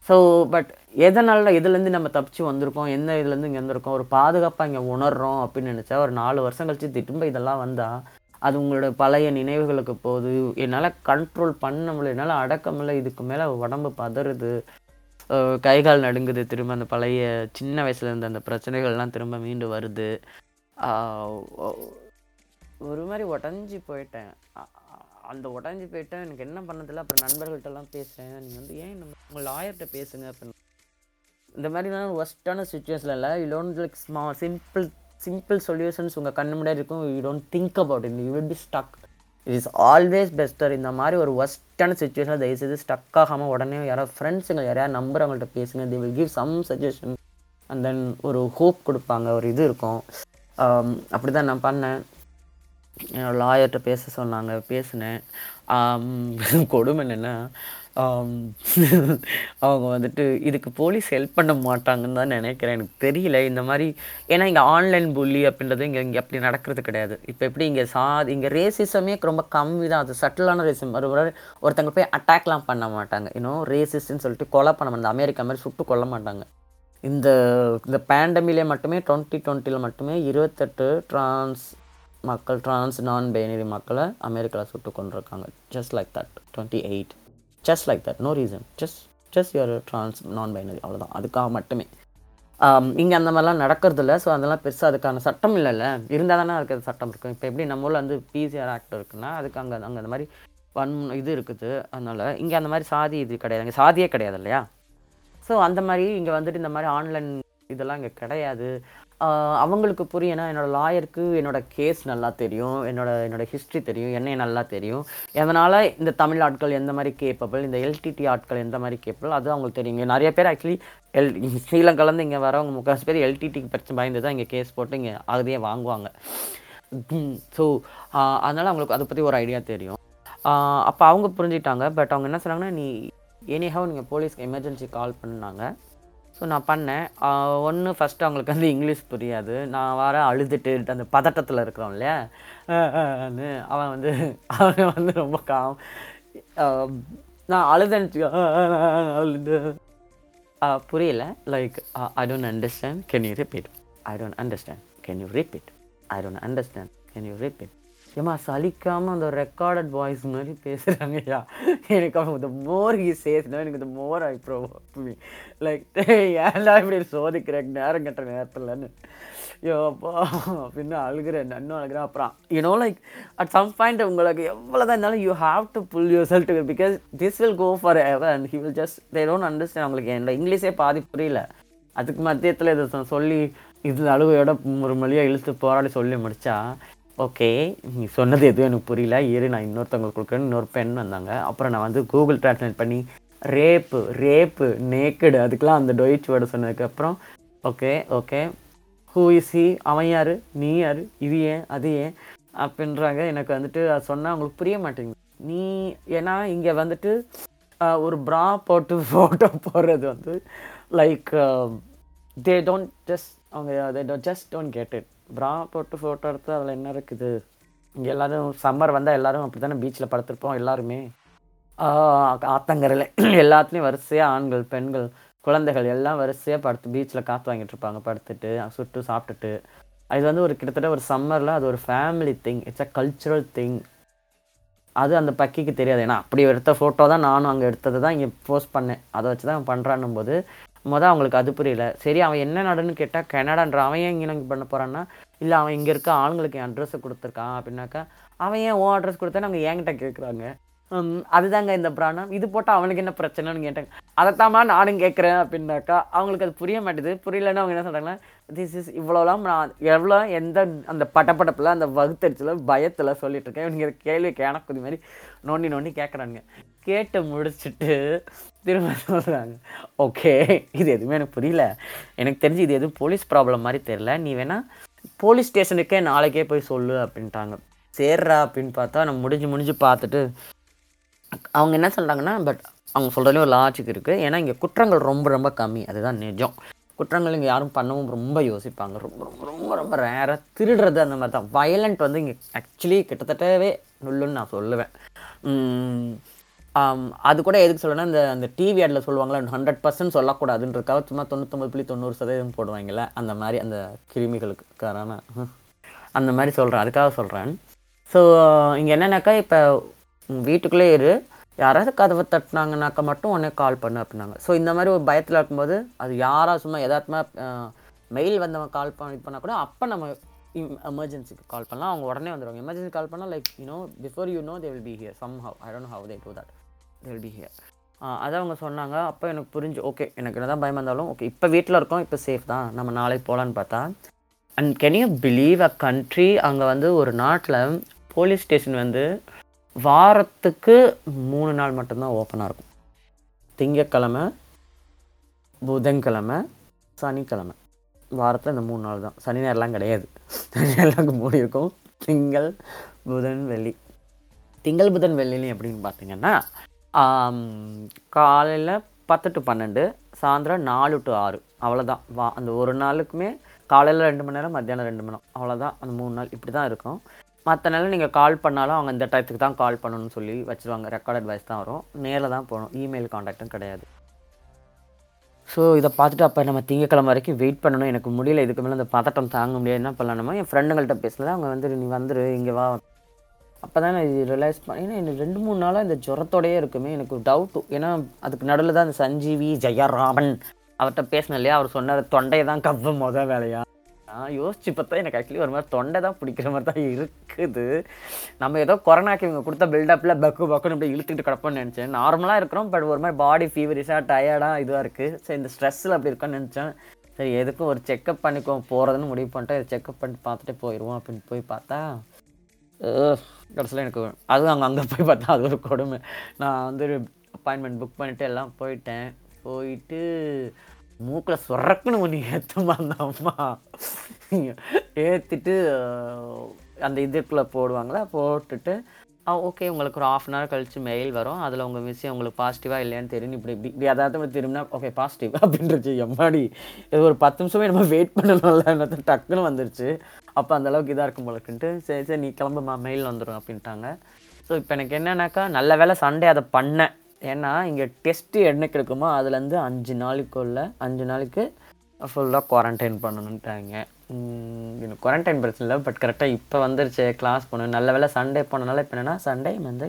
ஸோ பட் எதனால இதுலேருந்து நம்ம தப்பிச்சு வந்திருக்கோம், என்ன இதுலேருந்து இங்கே வந்திருக்கோம், ஒரு பாதுகாப்பாக இங்கே உணர்கிறோம் அப்படின்னு நினச்சா ஒரு 4 வருஷம் கழிச்சு திரும்ப இதெல்லாம் வந்தால் அது உங்களோட பழைய நினைவுகளுக்கு போகுது. என்னால் கண்ட்ரோல் பண்ண முடியல, என்னால் அடக்க முடியல, இதுக்கு மேலே உடம்பு பதறுது, கைகால் நடுங்குது, திரும்ப அந்த பழைய சின்ன வயசில் இருந்த அந்த பிரச்சனைகள்லாம் திரும்ப மீண்டு வருது. ஒரு மாதிரி உடஞ்சி போயிட்டேன். அந்த உடஞ்சி போயிட்டேன். எனக்கு என்ன பண்ணதில்லை. அப்புறம் நண்பர்கள்ட்டெல்லாம் பேசுகிறேன், நீங்கள் வந்து ஏன் உங்கள் லாயர்கிட்ட பேசுங்க அப்படின்னு. இந்த மாதிரி தான் ஒர்ஸ்டான சுச்சுவேஷனில் இல்லை, you don't like small simple solutions உங்கள் கண்ணு முன்னாடி இருக்கும். You don't think about it, you will be stuck. It is always pester. இந்த மாதிரி ஒரு ஒஸ்ட்டான சுச்சுவேஷனில் தயவுசெய்து ஸ்டக் ஆகாமல் உடனே யாராவது ஃப்ரெண்ட்ஸுங்க யாராவது நம்புறவங்கள்ட்ட பேசுங்க. They will give some suggestion and then ஒரு ஹோப் கொடுப்பாங்க, ஒரு இது இருக்கும். அப்படி தான் நான் பண்ணேன். லாயர்கிட்ட பேச சொன்னாங்க, பேசினேன். கொடுமை என்னென்னா அவங்க வந்துட்டு இதுக்கு போலீஸ் ஹெல்ப் பண்ண மாட்டாங்கன்னு தான் நினைக்கிறேன், எனக்கு தெரியல. இந்த மாதிரி ஏன்னா இங்கே ஆன்லைன் புள்ளி அப்படின்றது இங்கே இங்கே அப்படி நடக்கிறது கிடையாது. இப்போ எப்படி இங்கே இங்கே ரேசிசமே ரொம்ப கம்மி தான், அது சட்டிலான ரேசிசம். ஒருத்தங்க போய் அட்டாக்லாம் பண்ண மாட்டாங்க, இன்னும் ரேசிஸ்ட்னு சொல்லிட்டு கொலை பண்ண மாட்டாங்க, அமெரிக்கா மாதிரி சுட்டு கொல்ல மாட்டாங்க. இந்த இந்த பேண்டமிலே மட்டுமே 2020 மட்டுமே 28 ட்ரான்ஸ் நான் பைனரி மக்களை அமெரிக்காவில் சுட்டு கொண்டிருக்காங்க. Just like that 28, just like that, no reason, just your trans non binary, அவ்வளோதான். அதுக்காக மட்டுமே இங்கே அந்த மாதிரிலாம் நடக்கிறது இல்லை. ஸோ அதெல்லாம் பெருசாக அதுக்கான சட்டம் இல்லைல்ல, இருந்தால் தானே அதுக்கு சட்டம் இருக்கும். இப்போ எப்படி நம்ம ஊரில் வந்து பிசிஆர் ஆக்ட் இருக்குன்னா அதுக்கு அங்கே அங்கே அந்த மாதிரி இது இருக்குது. அதனால் இங்கே அந்த மாதிரி சாதி இது கிடையாது, இங்கே சாதியே கிடையாது இல்லையா. ஸோ அந்த மாதிரி இங்கே வந்துட்டு இந்த மாதிரி ஆன்லைன் இதெல்லாம் இங்கே கிடையாது. அவங்களுக்கு புரியும்னா என்னோடய லாயருக்கு என்னோடய கேஸ் நல்லா தெரியும், என்னோடய ஹிஸ்ட்ரி தெரியும், என்னையும் நல்லா தெரியும். அதனால் இந்த தமிழ் ஆட்கள் எந்த மாதிரி கேப்பபிள், இந்த எல்டிடி ஆட்கள் எந்த மாதிரி கேப்பபிள், அது அவங்களுக்கு தெரியும். இங்கே நிறைய பேர் ஆக்சுவலி ஸ்ரீலங்காலேருந்து இங்கே வரவங்க முக்காசு பேர் எல்டிடிக்கு பிரச்சனை பயந்து தான் இங்கே கேஸ் போட்டு இங்கே அதையே வாங்குவாங்க. ஸோ அதனால் அவங்களுக்கு அதை பற்றி ஒரு ஐடியா தெரியும். அப்போ அவங்க புரிஞ்சிட்டாங்க. பட் அவங்க என்ன சொன்னாங்கன்னா, எனிஹவ் நீங்கள் போலீஸ்க்கு எமர்ஜென்சி கால் பண்ணாங்க. ஸோ நான் பண்ணேன். ஒன்று ஃபஸ்ட்டு அவங்களுக்கு வந்து இங்கிலீஷ் புரியாது. நான் வர அழுதுட்டு அந்த பதட்டத்தில் இருக்கிறோம் இல்லையா, அவன் வந்து ரொம்ப நான் அழுது புரியல, like I don't understand, can you repeat, I don't understand, can you repeat, I don't understand, can you repeat. ஏமா சலிக்காமல் அந்த ரெக்கார்டட் வாய்ஸ் மாதிரி பேசுகிறாங்க ஐயா. எனக்கு அவங்க இந்த மோர் ஹீ சேஸ்னா எனக்கு இந்த மோர் ஐப்ரோ லைக் ஏன்னா இப்படி சோதிக்கிறேன் நேரம் கட்டுற நேரத்தில்னு ஐயோப்பா அப்படின்னு அழுகிறேன், இன்னும் அழுகிறேன். அப்புறம் you know like at some point உங்களுக்கு எவ்வளோதான் இருந்தாலும் you have to pull yourself together because this will go forever and he will just they don't understand. அவங்களுக்கு என்னோட இங்கிலீஷே பாதி புரியல, அதுக்கு மத்தியத்தில் இதை சொல்லி இது அழுகையோட ஒரு மொழியாக இழுத்து போராடி சொல்லி முடித்தா, ஓகே நீ சொன்னது எதுவும் எனக்கு புரியல, ஏறி நான் இன்னொருத்தவங்களுக்கு கொடுக்குறேன்னு இன்னொரு பெண் வந்தாங்க. அப்புறம் நான் வந்து கூகுள் ட்ரான்ஸ்லேட் பண்ணி ரேப்பு நேக்கடு அதுக்கெலாம் அந்த டொயிட்ச் வேர்டு சொன்னதுக்கப்புறம் ஓகே ஹூ இஸ் ஹி, அவன் யார், நீ யார், இது ஏன் அது ஏன் அப்படின்றாங்க. எனக்கு வந்துட்டு அது சொன்னால் அவங்களுக்கு புரிய மாட்டேங்குது. நீ ஏன்னா இங்கே வந்துட்டு ஒரு ப்ரா போட்டு ஃபோட்டோ போடுறது வந்து லைக் தே டோன்ட் ஜஸ்ட் அவங்க they just don't get it. Bra போட்டு ஃபோட்டோ எடுத்து அதில் என்ன இருக்குது, இங்கே எல்லோரும் சம்மர் வந்தால் எல்லோரும் அப்படி தானே பீச்சில் படுத்துருப்போம், எல்லாருமே ஆத்தங்கரையில் எல்லாத்துலேயும் வரிசையாக ஆண்கள் பெண்கள் குழந்தைகள் எல்லாம் வரிசையாக படுத்து பீச்சில் காற்று வாங்கிட்டு இருப்பாங்க, படுத்துட்டு சுட்டு சாப்பிட்டுட்டு. அது வந்து ஒரு கிட்டத்தட்ட ஒரு சம்மரில் அது ஒரு family thing, it's a cultural thing. அது அந்த பக்கிக்கு தெரியாது. ஏன்னா அப்படி எடுத்த ஃபோட்டோ தான் நானும் அங்கே எடுத்தது தான் இங்கே போஸ்ட் பண்ணேன், அதை வச்சு தான் பண்ணுறான்னும் போது மொதல் அவங்களுக்கு அது புரியல. சரி அவன் என்ன நாடுன்னு கேட்டால் கனடான்ற, அவன் ஏன் இங்கே நாங்கள் பண்ண போகிறான்னா, இல்லை அவன் இங்கே இருக்க ஆளுங்களுக்கு என் அட்ரஸை கொடுத்துருக்கான் அப்படின்னாக்கா, அவன் ஏன் ஓ அட்ரஸ் கொடுத்தான்னு அவங்க என்கிட்ட கேட்குறாங்க. அதுதாங்க இந்த பிராணம், இது போட்டால் அவனுக்கு என்ன பிரச்சனைன்னு கேட்டாங்க. அதைத்தாம்மா நானும் கேட்குறேன் அப்படின்னாக்கா அவங்களுக்கு அது புரிய மாட்டேது. புரியலன்னு அவங்க என்ன சொல்கிறாங்கன்னா, திஸ் இஸ் இவ்வளோலாம் நான் எவ்வளோ எந்த அந்த படப்படப்பில் அந்த வகுத்தறிச்சில் பயத்தில் சொல்லிகிட்ருக்கேன், இவங்க கேள்வி கேனக்கு இது மாதிரி நோண்டி கேட்குறானுங்க. கேட்டு முடிச்சுட்டு திரும்ப சொல்கிறாங்க, ஓகே இது எதுவுமே எனக்கு புரியல, எனக்கு தெரிஞ்சு இது எதுவும் போலீஸ் ப்ராப்ளம் மாதிரி தெரில, நீ வேணால் போலீஸ் ஸ்டேஷனுக்கே நாளைக்கே போய் சொல்லு அப்படின்ட்டாங்க. சேர்றா அப்படின்னு பார்த்தா நான் முடிஞ்சு பார்த்துட்டு அவங்க என்ன சொல்கிறாங்கன்னா, பட் அவங்க சொல்கிறதுலேயே ஒரு லாஜிக் இருக்குது. ஏன்னா இங்கே குற்றங்கள் ரொம்ப கம்மி, அதுதான் நிஜம். குற்றங்கள் இங்கே யாரும் பண்ணவும் ரொம்ப யோசிப்பாங்க, ரொம்ப ரேராக திருடுறது அந்த மாதிரி தான். வயலண்ட் வந்து இங்கே ஆக்சுவலி கிட்டத்தட்டவே நுள்ளுன்னு நான் சொல்லுவேன். அது கூட எதுக்கு சொல்லணும்னா, அந்த டிவி ஆடில் சொல்லுவாங்களா 100% சொல்லக்கூடாதுன்றக்காக சும்மா 99.90% போடுவாங்கள்ல, அந்த மாதிரி அந்த கிருமிகளுக்காரான அந்த மாதிரி சொல்கிறேன், அதுக்காக சொல்கிறேன். ஸோ இங்கே என்னன்னாக்கா, இப்போ வீட்டுக்குள்ளே இரு, யாராவது கதவை தட்டினாங்கனாக்கா மட்டும் உடனே கால் பண்ணு அப்படின்னாங்க. ஸோ இந்த மாதிரி ஒரு பயத்தில் இருக்கும்போது அது யாராக சும்மா எதார்த்தமாக மெயில் வந்தவங்க கால் பண்ணால் கூட அப்போ நம்ம எமர்ஜென்சிக்கு கால் பண்ணலாம், அவங்க உடனே வந்துடுவாங்க. எமர்ஜென்சி கால் பண்ணால் like you know before you know they will be here somehow, I don't know how they do that, they will be here. அதை அவங்க சொன்னாங்க. அப்போ எனக்கு புரிஞ்சு, ஓகே எனக்கு என்ன தான் பயமாக இருந்தாலும் ஓகே இப்போ வீட்டில் இருக்கோம், இப்போ சேஃப் தான், நம்ம நாளைக்கு போகலான்னு பார்த்தா. And can you believe a country, அங்கே வந்து ஒரு நாட்டில் போலீஸ் ஸ்டேஷன் வந்து வாரத்துக்கு 3 நாள் மட்டும்தான் ஓப்பனாக இருக்கும். திங்கக்கிழமை, புதன்கிழமை, சனிக்கிழமை, வாரத்தில் இந்த 3 நாள் தான். சனி நேரம்லாம் கிடையாது, சனி நேரம்லாம் மூடி இருக்கும். திங்கள் புதன் வெள்ளி. திங்கள் புதன் வெள்ளிலையும் எப்படின்னு பார்த்தீங்கன்னா காலையில் 10 to 12, சாயந்தரம் 4 to 6, அவ்வளோதான். அந்த ஒரு நாளுக்குமே காலையில் 2 மணி நேரம், மத்தியானம் 2 மணி நேரம், அவ்வளோதான். அந்த 3 நாள் இப்படி தான் இருக்கும். மற்ற நாளில் நீங்கள் கால் பண்ணாலும் அவங்க இந்த டைத்துக்கு தான் கால் பண்ணணும்னு சொல்லி வச்சுருவாங்க. ரெக்கார்டட் வாய்ஸ் தான் வரும், நேரில் தான் போகணும், இமெயில் காண்டாக்டும் கிடையாது. ஸோ இதை பார்த்துட்டு அப்போ நம்ம திங்கக்கிழமை வரைக்கும் வெயிட் பண்ணணும், எனக்கு முடியல, இதுக்கு மேலே அந்த பதட்டம் தாங்க முடியாது, என்ன பண்ணலாம்மா என் ஃப்ரெண்டுங்கள்கிட்ட பேசல, அவங்க வந்து நீ வந்துரு இங்கே வா. அப்போ தான் நான் இது ரிலைஸ் பண்ண, ஏன்னா எனக்கு 2-3 நாளாக இந்த ஜுரத்தோடையே இருக்குமே, எனக்கு ஒரு டவுட்டு. ஏன்னா அதுக்கு நடுவில் தான் அந்த சஞ்சீவி ஜெயராமன் அவர்கிட்ட பேசினேன் இல்லையா, அவர் சொன்னார் தொண்டையை தான் கவ்வ மொதல் வேலையா. நான் யோசிச்சு பார்த்தா எனக்கு ஆக்சுவலி ஒரு மாதிரி தொண்டை தான் பிடிக்கிற மாதிரி தான் இருக்குது. நம்ம ஏதோ கொரோனாக்கு இவங்க கொடுத்த பில்டப்பில் பக்கு பக்குன்னு இப்படி இழுத்துக்கிட்டு கிடப்போன்னு நினச்சேன். நார்மலாக இருக்கிறோம், பட் ஒரு மாதிரி பாடி ஃபீவரிஸாக டயர்டாக இதுவாக இருக்குது. சரி இந்த ஸ்ட்ரெஸ்ஸில் அப்படி இருக்கான்னு நினச்சேன். சரி எதுக்கும் ஒரு செக்கப் பண்ணிக்கோ போகிறதுன்னு முடிவு பண்ணிட்டு இதை செக்கப் பண்ணி பார்த்துட்டு போயிடுவோம் அப்படின்னு போய் பார்த்தா கடைசியில் எனக்கு அதுவும் அங்கே போய் பார்த்தா அது ஒரு கொடுமை. நான் வந்து அப்பாயின்மெண்ட் புக் பண்ணிவிட்டு எல்லாம் போயிட்டேன். போயிட்டு மூக்கில் சுரக்குன்னு ஒன்று ஏற்றுமா அந்த அம்மா ஏற்றிட்டு அந்த இதுக்குள்ளே போடுவாங்களா, போட்டுட்டு ஓகே உங்களுக்கு ஒரு 1/2 hour கழித்து மெயில் வரும், அதில் உங்கள் விஷயம் உங்களுக்கு பாசிட்டிவாக இல்லையான்னு தெரியும். இப்படி இப்படி இப்படி அதாவது திரும்பினா ஓகே பாசிட்டிவ் அப்படின்றது. எம்மாடி இது ஒரு 10 நிமிஷமே நம்ம வெயிட் பண்ணணும்ல, டக்குன்னு வந்துருச்சு. அப்போ அந்தளவுக்கு இதாக இருக்கும் போலக்குன்ட்டு சரி சரி நீ கிளம்புமா மெயில் வந்துடும் அப்படின்ட்டாங்க. ஸோ இப்போ எனக்கு என்னன்னாக்கா நல்ல வேலை சண்டே அதை பண்ணேன். ஏன்னா இங்கே டெஸ்ட்டு என்னைக்கு இருக்குமோ அதுலேருந்து 5 நாளுக்கு ஃபுல்லாக குவாரண்டைன் பண்ணணுன்ட்டாங்க. எனக்கு குவாரண்டைன் பிரச்சனை இல்லை, பட் கரெக்டாக இப்போ வந்துருச்சு கிளாஸ் பண்ணணும். நல்ல வேலை சண்டே போனதுனால இப்போ என்னென்னா Sunday Monday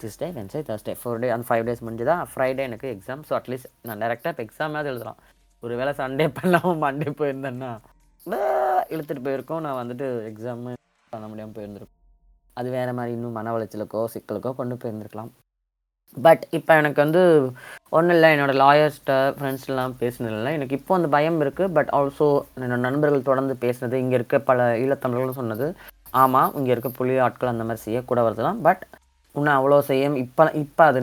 Tuesday Wednesday Thursday 4 days அந்த 5 days முடிஞ்சுதான். ஃப்ரைடே எனக்கு எக்ஸாம். ஸோ அட்லீஸ்ட் நான் டேரெக்டாக இப்போ எக்ஸாமாவது எழுதலாம். ஒரு வேளை சண்டே பண்ணாமல் மண்டே போயிருந்தேன்னா இழுத்துட்டு போயிருக்கோம், நான் வந்துட்டு எக்ஸாமு பண்ண முடியாமல் போயிருந்துருக்கோம். அது வேறு மாதிரி இன்னும் மன வளர்ச்சிலுக்கோ சிக்கலுக்கோ கொண்டு போயிருந்துருக்கலாம். பட் இப்போ எனக்கு வந்து ஒன்றும் இல்லை, என்னோடய லாயர்ஸ்கிட்ட ஃப்ரெண்ட்ஸ்லாம் பேசினதில்லை, எனக்கு இப்போ அந்த பயம் இருக்குது. பட் ஆல்சோ என்னோடய நண்பர்கள் தொடர்ந்து பேசினது, இங்கே இருக்க பல ஈழத்தமிழர்களும் சொன்னது ஆமாம் இங்கே இருக்க புலி ஆட்கள் அந்த மாதிரி செய்யக்கூட வருதுலாம். பட் இன்னும் அவ்வளோ செய்ய இப்போ அது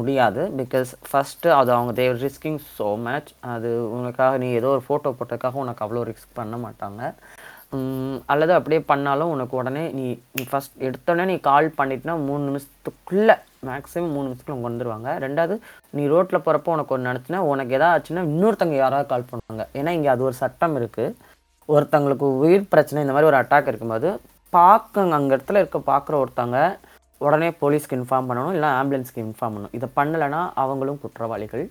முடியாது. பிகாஸ் ஃபஸ்ட்டு அது அவங்க தேவர் ரிஸ்கிங் ஸோ மச். அது உனக்காக நீ ஏதோ ஒரு ஃபோட்டோ போட்டதுக்காக உனக்கு அவ்வளோ ரிஸ்க் பண்ண மாட்டாங்க. அல்லது அப்படியே பண்ணாலும் உனக்கு உடனே நீ ஃபஸ்ட் எடுத்தோடனே நீ கால் பண்ணிட்டுனா 3 நிமிஷத்துக்குள்ளே மேக்ஸிமம் 3 நிமிஷத்துக்குள்ள உங்க வந்துடுவாங்க. ரெண்டாவது நீ ரோட்டில் போகிறப்போ உனக்கு ஒன்று நினச்சினா உனக்கு எதாவது ஆச்சுன்னா இன்னொருத்தங்க யாராவது கால் பண்ணுவாங்க. ஏன்னா இங்கே அது ஒரு சட்டம் இருக்குது, ஒருத்தங்களுக்கு உயிர் பிரச்சனை இந்த மாதிரி ஒரு அட்டாக் இருக்கும்போது அங்கே இடத்துல பார்க்குற ஒருத்தங்க உடனே போலீஸ்க்கு இன்ஃபார்ம் பண்ணணும், இல்லை ஆம்புலன்ஸ்க்கு இன்ஃபார்ம் பண்ணணும். இதை பண்ணலைன்னா அவங்களும் குற்றவாளிகள்.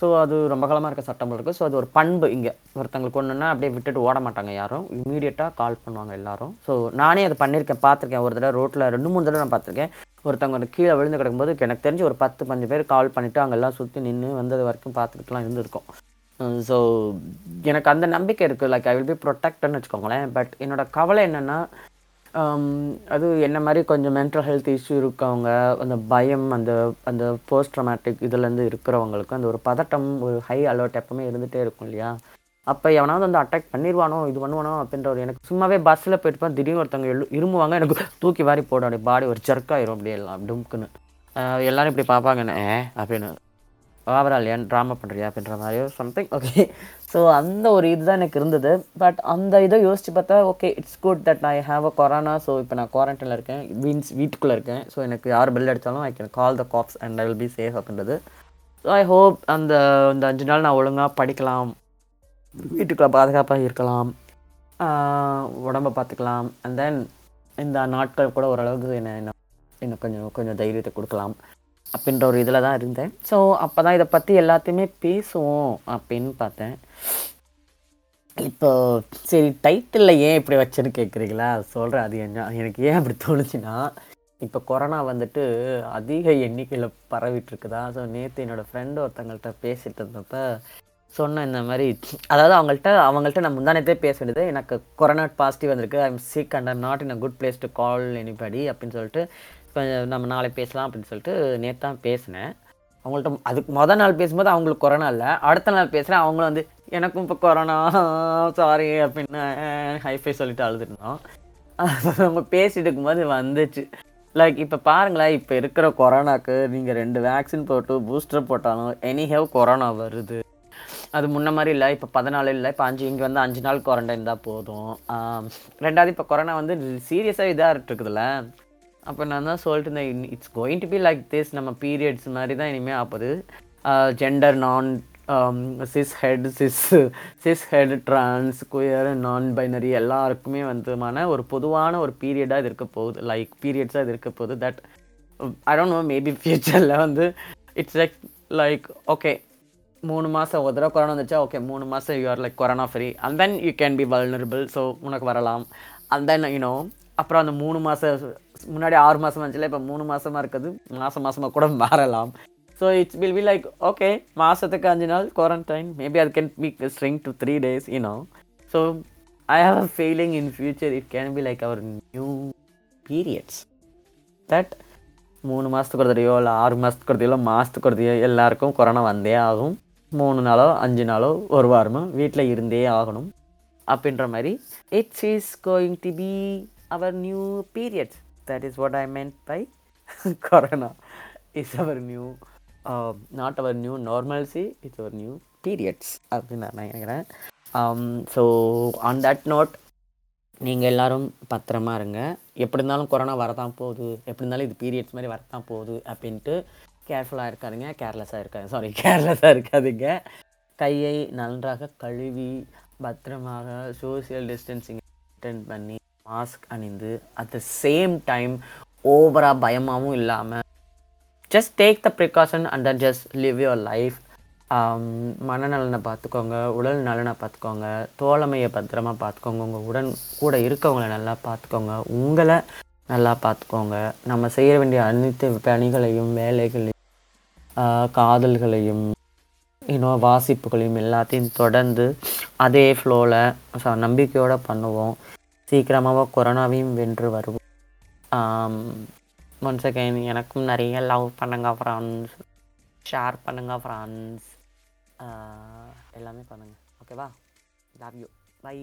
ஸோ அது ரொம்ப காலமாக இருக்க சட்டம் இருக்குது. ஸோ அது ஒரு பண்பு இங்கே, ஒருத்தங்களுக்கு ஒன்றுன்னா அப்படியே விட்டுட்டு ஓட மாட்டாங்க யாரும், இமீடியட்டாக கால் பண்ணுவாங்க எல்லோரும். ஸோ நானே அதை பண்ணியிருக்கேன், பார்த்துருக்கேன். ஒரு தடவை ரோட்டில் 2-3 தடவை நான் பார்த்துருக்கேன். ஒருத்தவங்க கீழே விழுந்து கிடக்கும்போது எனக்கு தெரிஞ்சு ஒரு 10-15 பேர் கால் பண்ணிவிட்டு அங்கெல்லாம் சுற்றி நின்று வந்தது வரைக்கும் பார்த்துக்கிட்டுலாம் இருந்திருக்கோம். ஸோ எனக்கு அந்த நம்பிக்கை இருக்குது, லைக் ஐ வில் பி ப்ரொடெக்டட்னு வச்சுக்கோங்களேன். பட் என்னோடய கவலை என்னென்னா அது என்ன மாதிரி கொஞ்சம் மென்டல் ஹெல்த் இஷ்யூ இருக்கவங்க, அந்த பயம், அந்த அந்த போஸ்ட் ட்ராமேட்டிக் இதுலேருந்து இருக்கிறவங்களுக்கு அந்த ஒரு பதட்டம், ஒரு ஹை அலர்ட் எப்பவுமே இருந்துகிட்டே இருக்கும் இல்லையா. அப்போ எவனாவது வந்து அட்டாக் பண்ணிடுவானோ, இது பண்ணுவானோ அப்படின்ற ஒரு, எனக்கு சும்மாவே பஸ்ஸில் போயிட்டுப்பேன், திடீர்னு ஒருத்தவங்க இருமுவாங்க, எனக்கு தூக்கி வாரி போடும், அப்படி பாடி ஒரு சர்க்காயிரும், அப்படியே எல்லாம் டும்க்குன்னு எல்லோரும் இப்படி பார்ப்பாங்கண்ணே அப்படின்னு, ஓவரால் ஏன் ட்ராமா பண்ணுறியா அப்படின்ற மாதிரியோ சம்திங். ஓகே ஸோ அந்த ஒரு இது தான் எனக்கு இருந்தது. பட் அந்த இதை யோசித்து பார்த்தா okay it's good that I have a corona. So இப்போ நான் குவாரண்டைனில் இருக்கேன், மீன்ஸ் வீட்டுக்குள்ளே இருக்கேன். ஸோ எனக்கு யார் பெல் அடித்தாலும் I can call the cops and I will be safe அப்படின்றது. ஸோ ஐ ஹோப் அந்த 5 நாள் நான் ஒழுங்காக படிக்கலாம், வீட்டுக்குள்ளே பாதுகாப்பாக இருக்கலாம், உடம்பை பார்த்துக்கலாம், அண்ட் தென் இந்த நாட்கள் கூட ஓரளவுக்கு என்ன கொஞ்சம் தைரியத்தை கொடுக்கலாம் அப்படின்ற ஒரு இதில் தான் இருந்தேன். ஸோ அப்போ தான் இதை பற்றி எல்லாத்தையுமே பேசுவோம் அப்படின்னு பார்த்தேன். இப்போது சரி டைட்டிலில் ஏன் இப்படி வச்சுன்னு கேட்குறீங்களா, சொல்கிறேன். அது என்ன எனக்கு ஏன் அப்படி தோணுச்சுன்னா, இப்போ கொரோனா வந்துட்டு அதிக எண்ணிக்கையில் பரவிட்டுருக்குதா. ஸோ நேற்று என்னோடய ஃப்ரெண்டு ஒருத்தங்கள்கிட்ட பேசிகிட்டு இருந்தப்போ சொன்னேன் இந்த மாதிரி, அதாவது அவங்கள்ட்ட நான் முந்தானத்தே பேச வேண்டியது, எனக்கு கொரோனா பாசிட்டிவ் வந்திருக்கு, I am sick and I'm not in a good place to call anybody அப்படின்னு சொல்லிட்டு இப்போ நம்ம நாளை பேசலாம் அப்படின்னு சொல்லிட்டு நேற்று தான் பேசினேன் அவங்கள்ட்ட. அதுக்கு மொதல் நாள் பேசும்போது அவங்களுக்கு கொரோனா இல்லை, அடுத்த நாள் பேசுகிறேன் அவங்களும் வந்து எனக்கும் இப்போ கொரோனா சாரி அப்படின்னு ஹைஃபை சொல்லிட்டு அழுதுருந்தோம். அவங்க பேசிகிட்டு இருக்கும்போது வந்துச்சு லைக் இப்போ பாருங்களேன், இப்போ இருக்கிற கொரோனாவுக்கு நீங்கள் 2 வேக்சின் போட்டு பூஸ்டர் போட்டாலும் எனி ஹவ் கொரோனா வருது. அது முன்ன மாதிரி இல்லை. இப்போ 14 இல்லை, இப்போ 5, இங்கே வந்து 5 நாள் குவாரண்டைன் தான் போதும். ரெண்டாவது இப்போ கொரோனா வந்து சீரியஸாக இதாக இருக்குதுல்ல. அப்போ நான் தான் சொல்லிட்டு இருந்தேன், it's going to be like this. நம்ம பீரியட்ஸ் மாதிரி தான் இனிமேல் ஆகுது. Gender non cis het trans queer non binary எல்லாருக்குமே வந்துமான ஒரு பொதுவான ஒரு பீரியடாக இது இருக்க போகுது, லைக் பீரியட்ஸாக இது இருக்க போகுது. That I don't know, maybe ஃப்யூச்சரில் வந்து இட்ஸ் லைக் ஓகே 3 மாதம் ஒரு தடவை கொரோனா வந்துச்சா, ஓகே 3 மாதம் you're like corona free, and then you can be vulnerable. So உனக்கு வரலாம், அண்ட் தென் யூனோ. அப்புறம் அந்த 3 மாதம் முன்னாடி 6 மாதம் வந்துச்சுல, இப்போ 3 மாதமாக இருக்குது, மாதம் மாதமாக கூட வரலாம். So it's will be like okay மாதத்துக்கு 5 நாள் குவாரண்டைன், மேபி அது can be string to 3 days, you know. So I have a feeling in future it can be like our new periods. That 3 மாதத்துக்கு ஒருத்தையோ இல்லை 6 மாதத்துக்கு ஒருத்தையோ இல்லை மாதத்துக்கு ஒருத்தையோ எல்லாேருக்கும் கொரோனா வந்தே ஆகும். 3 நாளோ 5 நாளோ 1 வாரமோ வீட்டில் இருந்தே ஆகணும் அப்படின்ற மாதிரி. It's is going to be our new periods. That is what I meant by corona is our new, not our new normalcy, it's our new periods அப்படின்னு நான் நினைக்கிறேன். ஸோ ஆன் தட் நோட் நீங்கள் எல்லோரும் பத்திரமா இருங்க. எப்படி இருந்தாலும் கொரோனா வரதான் போகுது, எப்படி இருந்தாலும் இது பீரியட்ஸ் மாதிரி வரதான் போகுது அப்படின்ட்டு கேர்லெஸ்ஸாக இருக்காதுங்க. கையை நன்றாக கழுவி பத்திரமாக சோசியல் டிஸ்டன்சிங் மெயின்டைன் பண்ணி மாஸ்க் அணிந்து அட் த சேம் டைம் ஓவராக பயமாகவும் இல்லாமல் just take the precaution and then just live your life. மனநலனை பார்த்துக்கோங்க, உடல் நலனை பார்த்துக்கோங்க, தோழமையை பத்திரமா பார்த்துக்கோங்க, உங்கள் உடன் கூட இருக்கவங்கள நல்லா பார்த்துக்கோங்க, உங்களை நல்லா பார்த்துக்கோங்க. நம்ம செய்ய வேண்டிய அனைத்து பணிகளையும் வேலைகளையும் காதல்களையும் இன்னும் வாசிப்புகளையும் எல்லாத்தையும் தொடர்ந்து அதே ஃப்ளோவில் நம்பிக்கையோடு பண்ணுவோம். சீக்கிரமாக கொரோனாவையும் வென்று வருவோம். ஒன்ஸ் அகைன் எனக்கும் நிறைய லவ் பண்ணுங்க ஃப்ரெண்ட்ஸ், ஷேர் பண்ணுங்க ஃப்ரெண்ட்ஸ், எல்லாமே பண்ணுங்கள். ஓகேவா? Love you, by.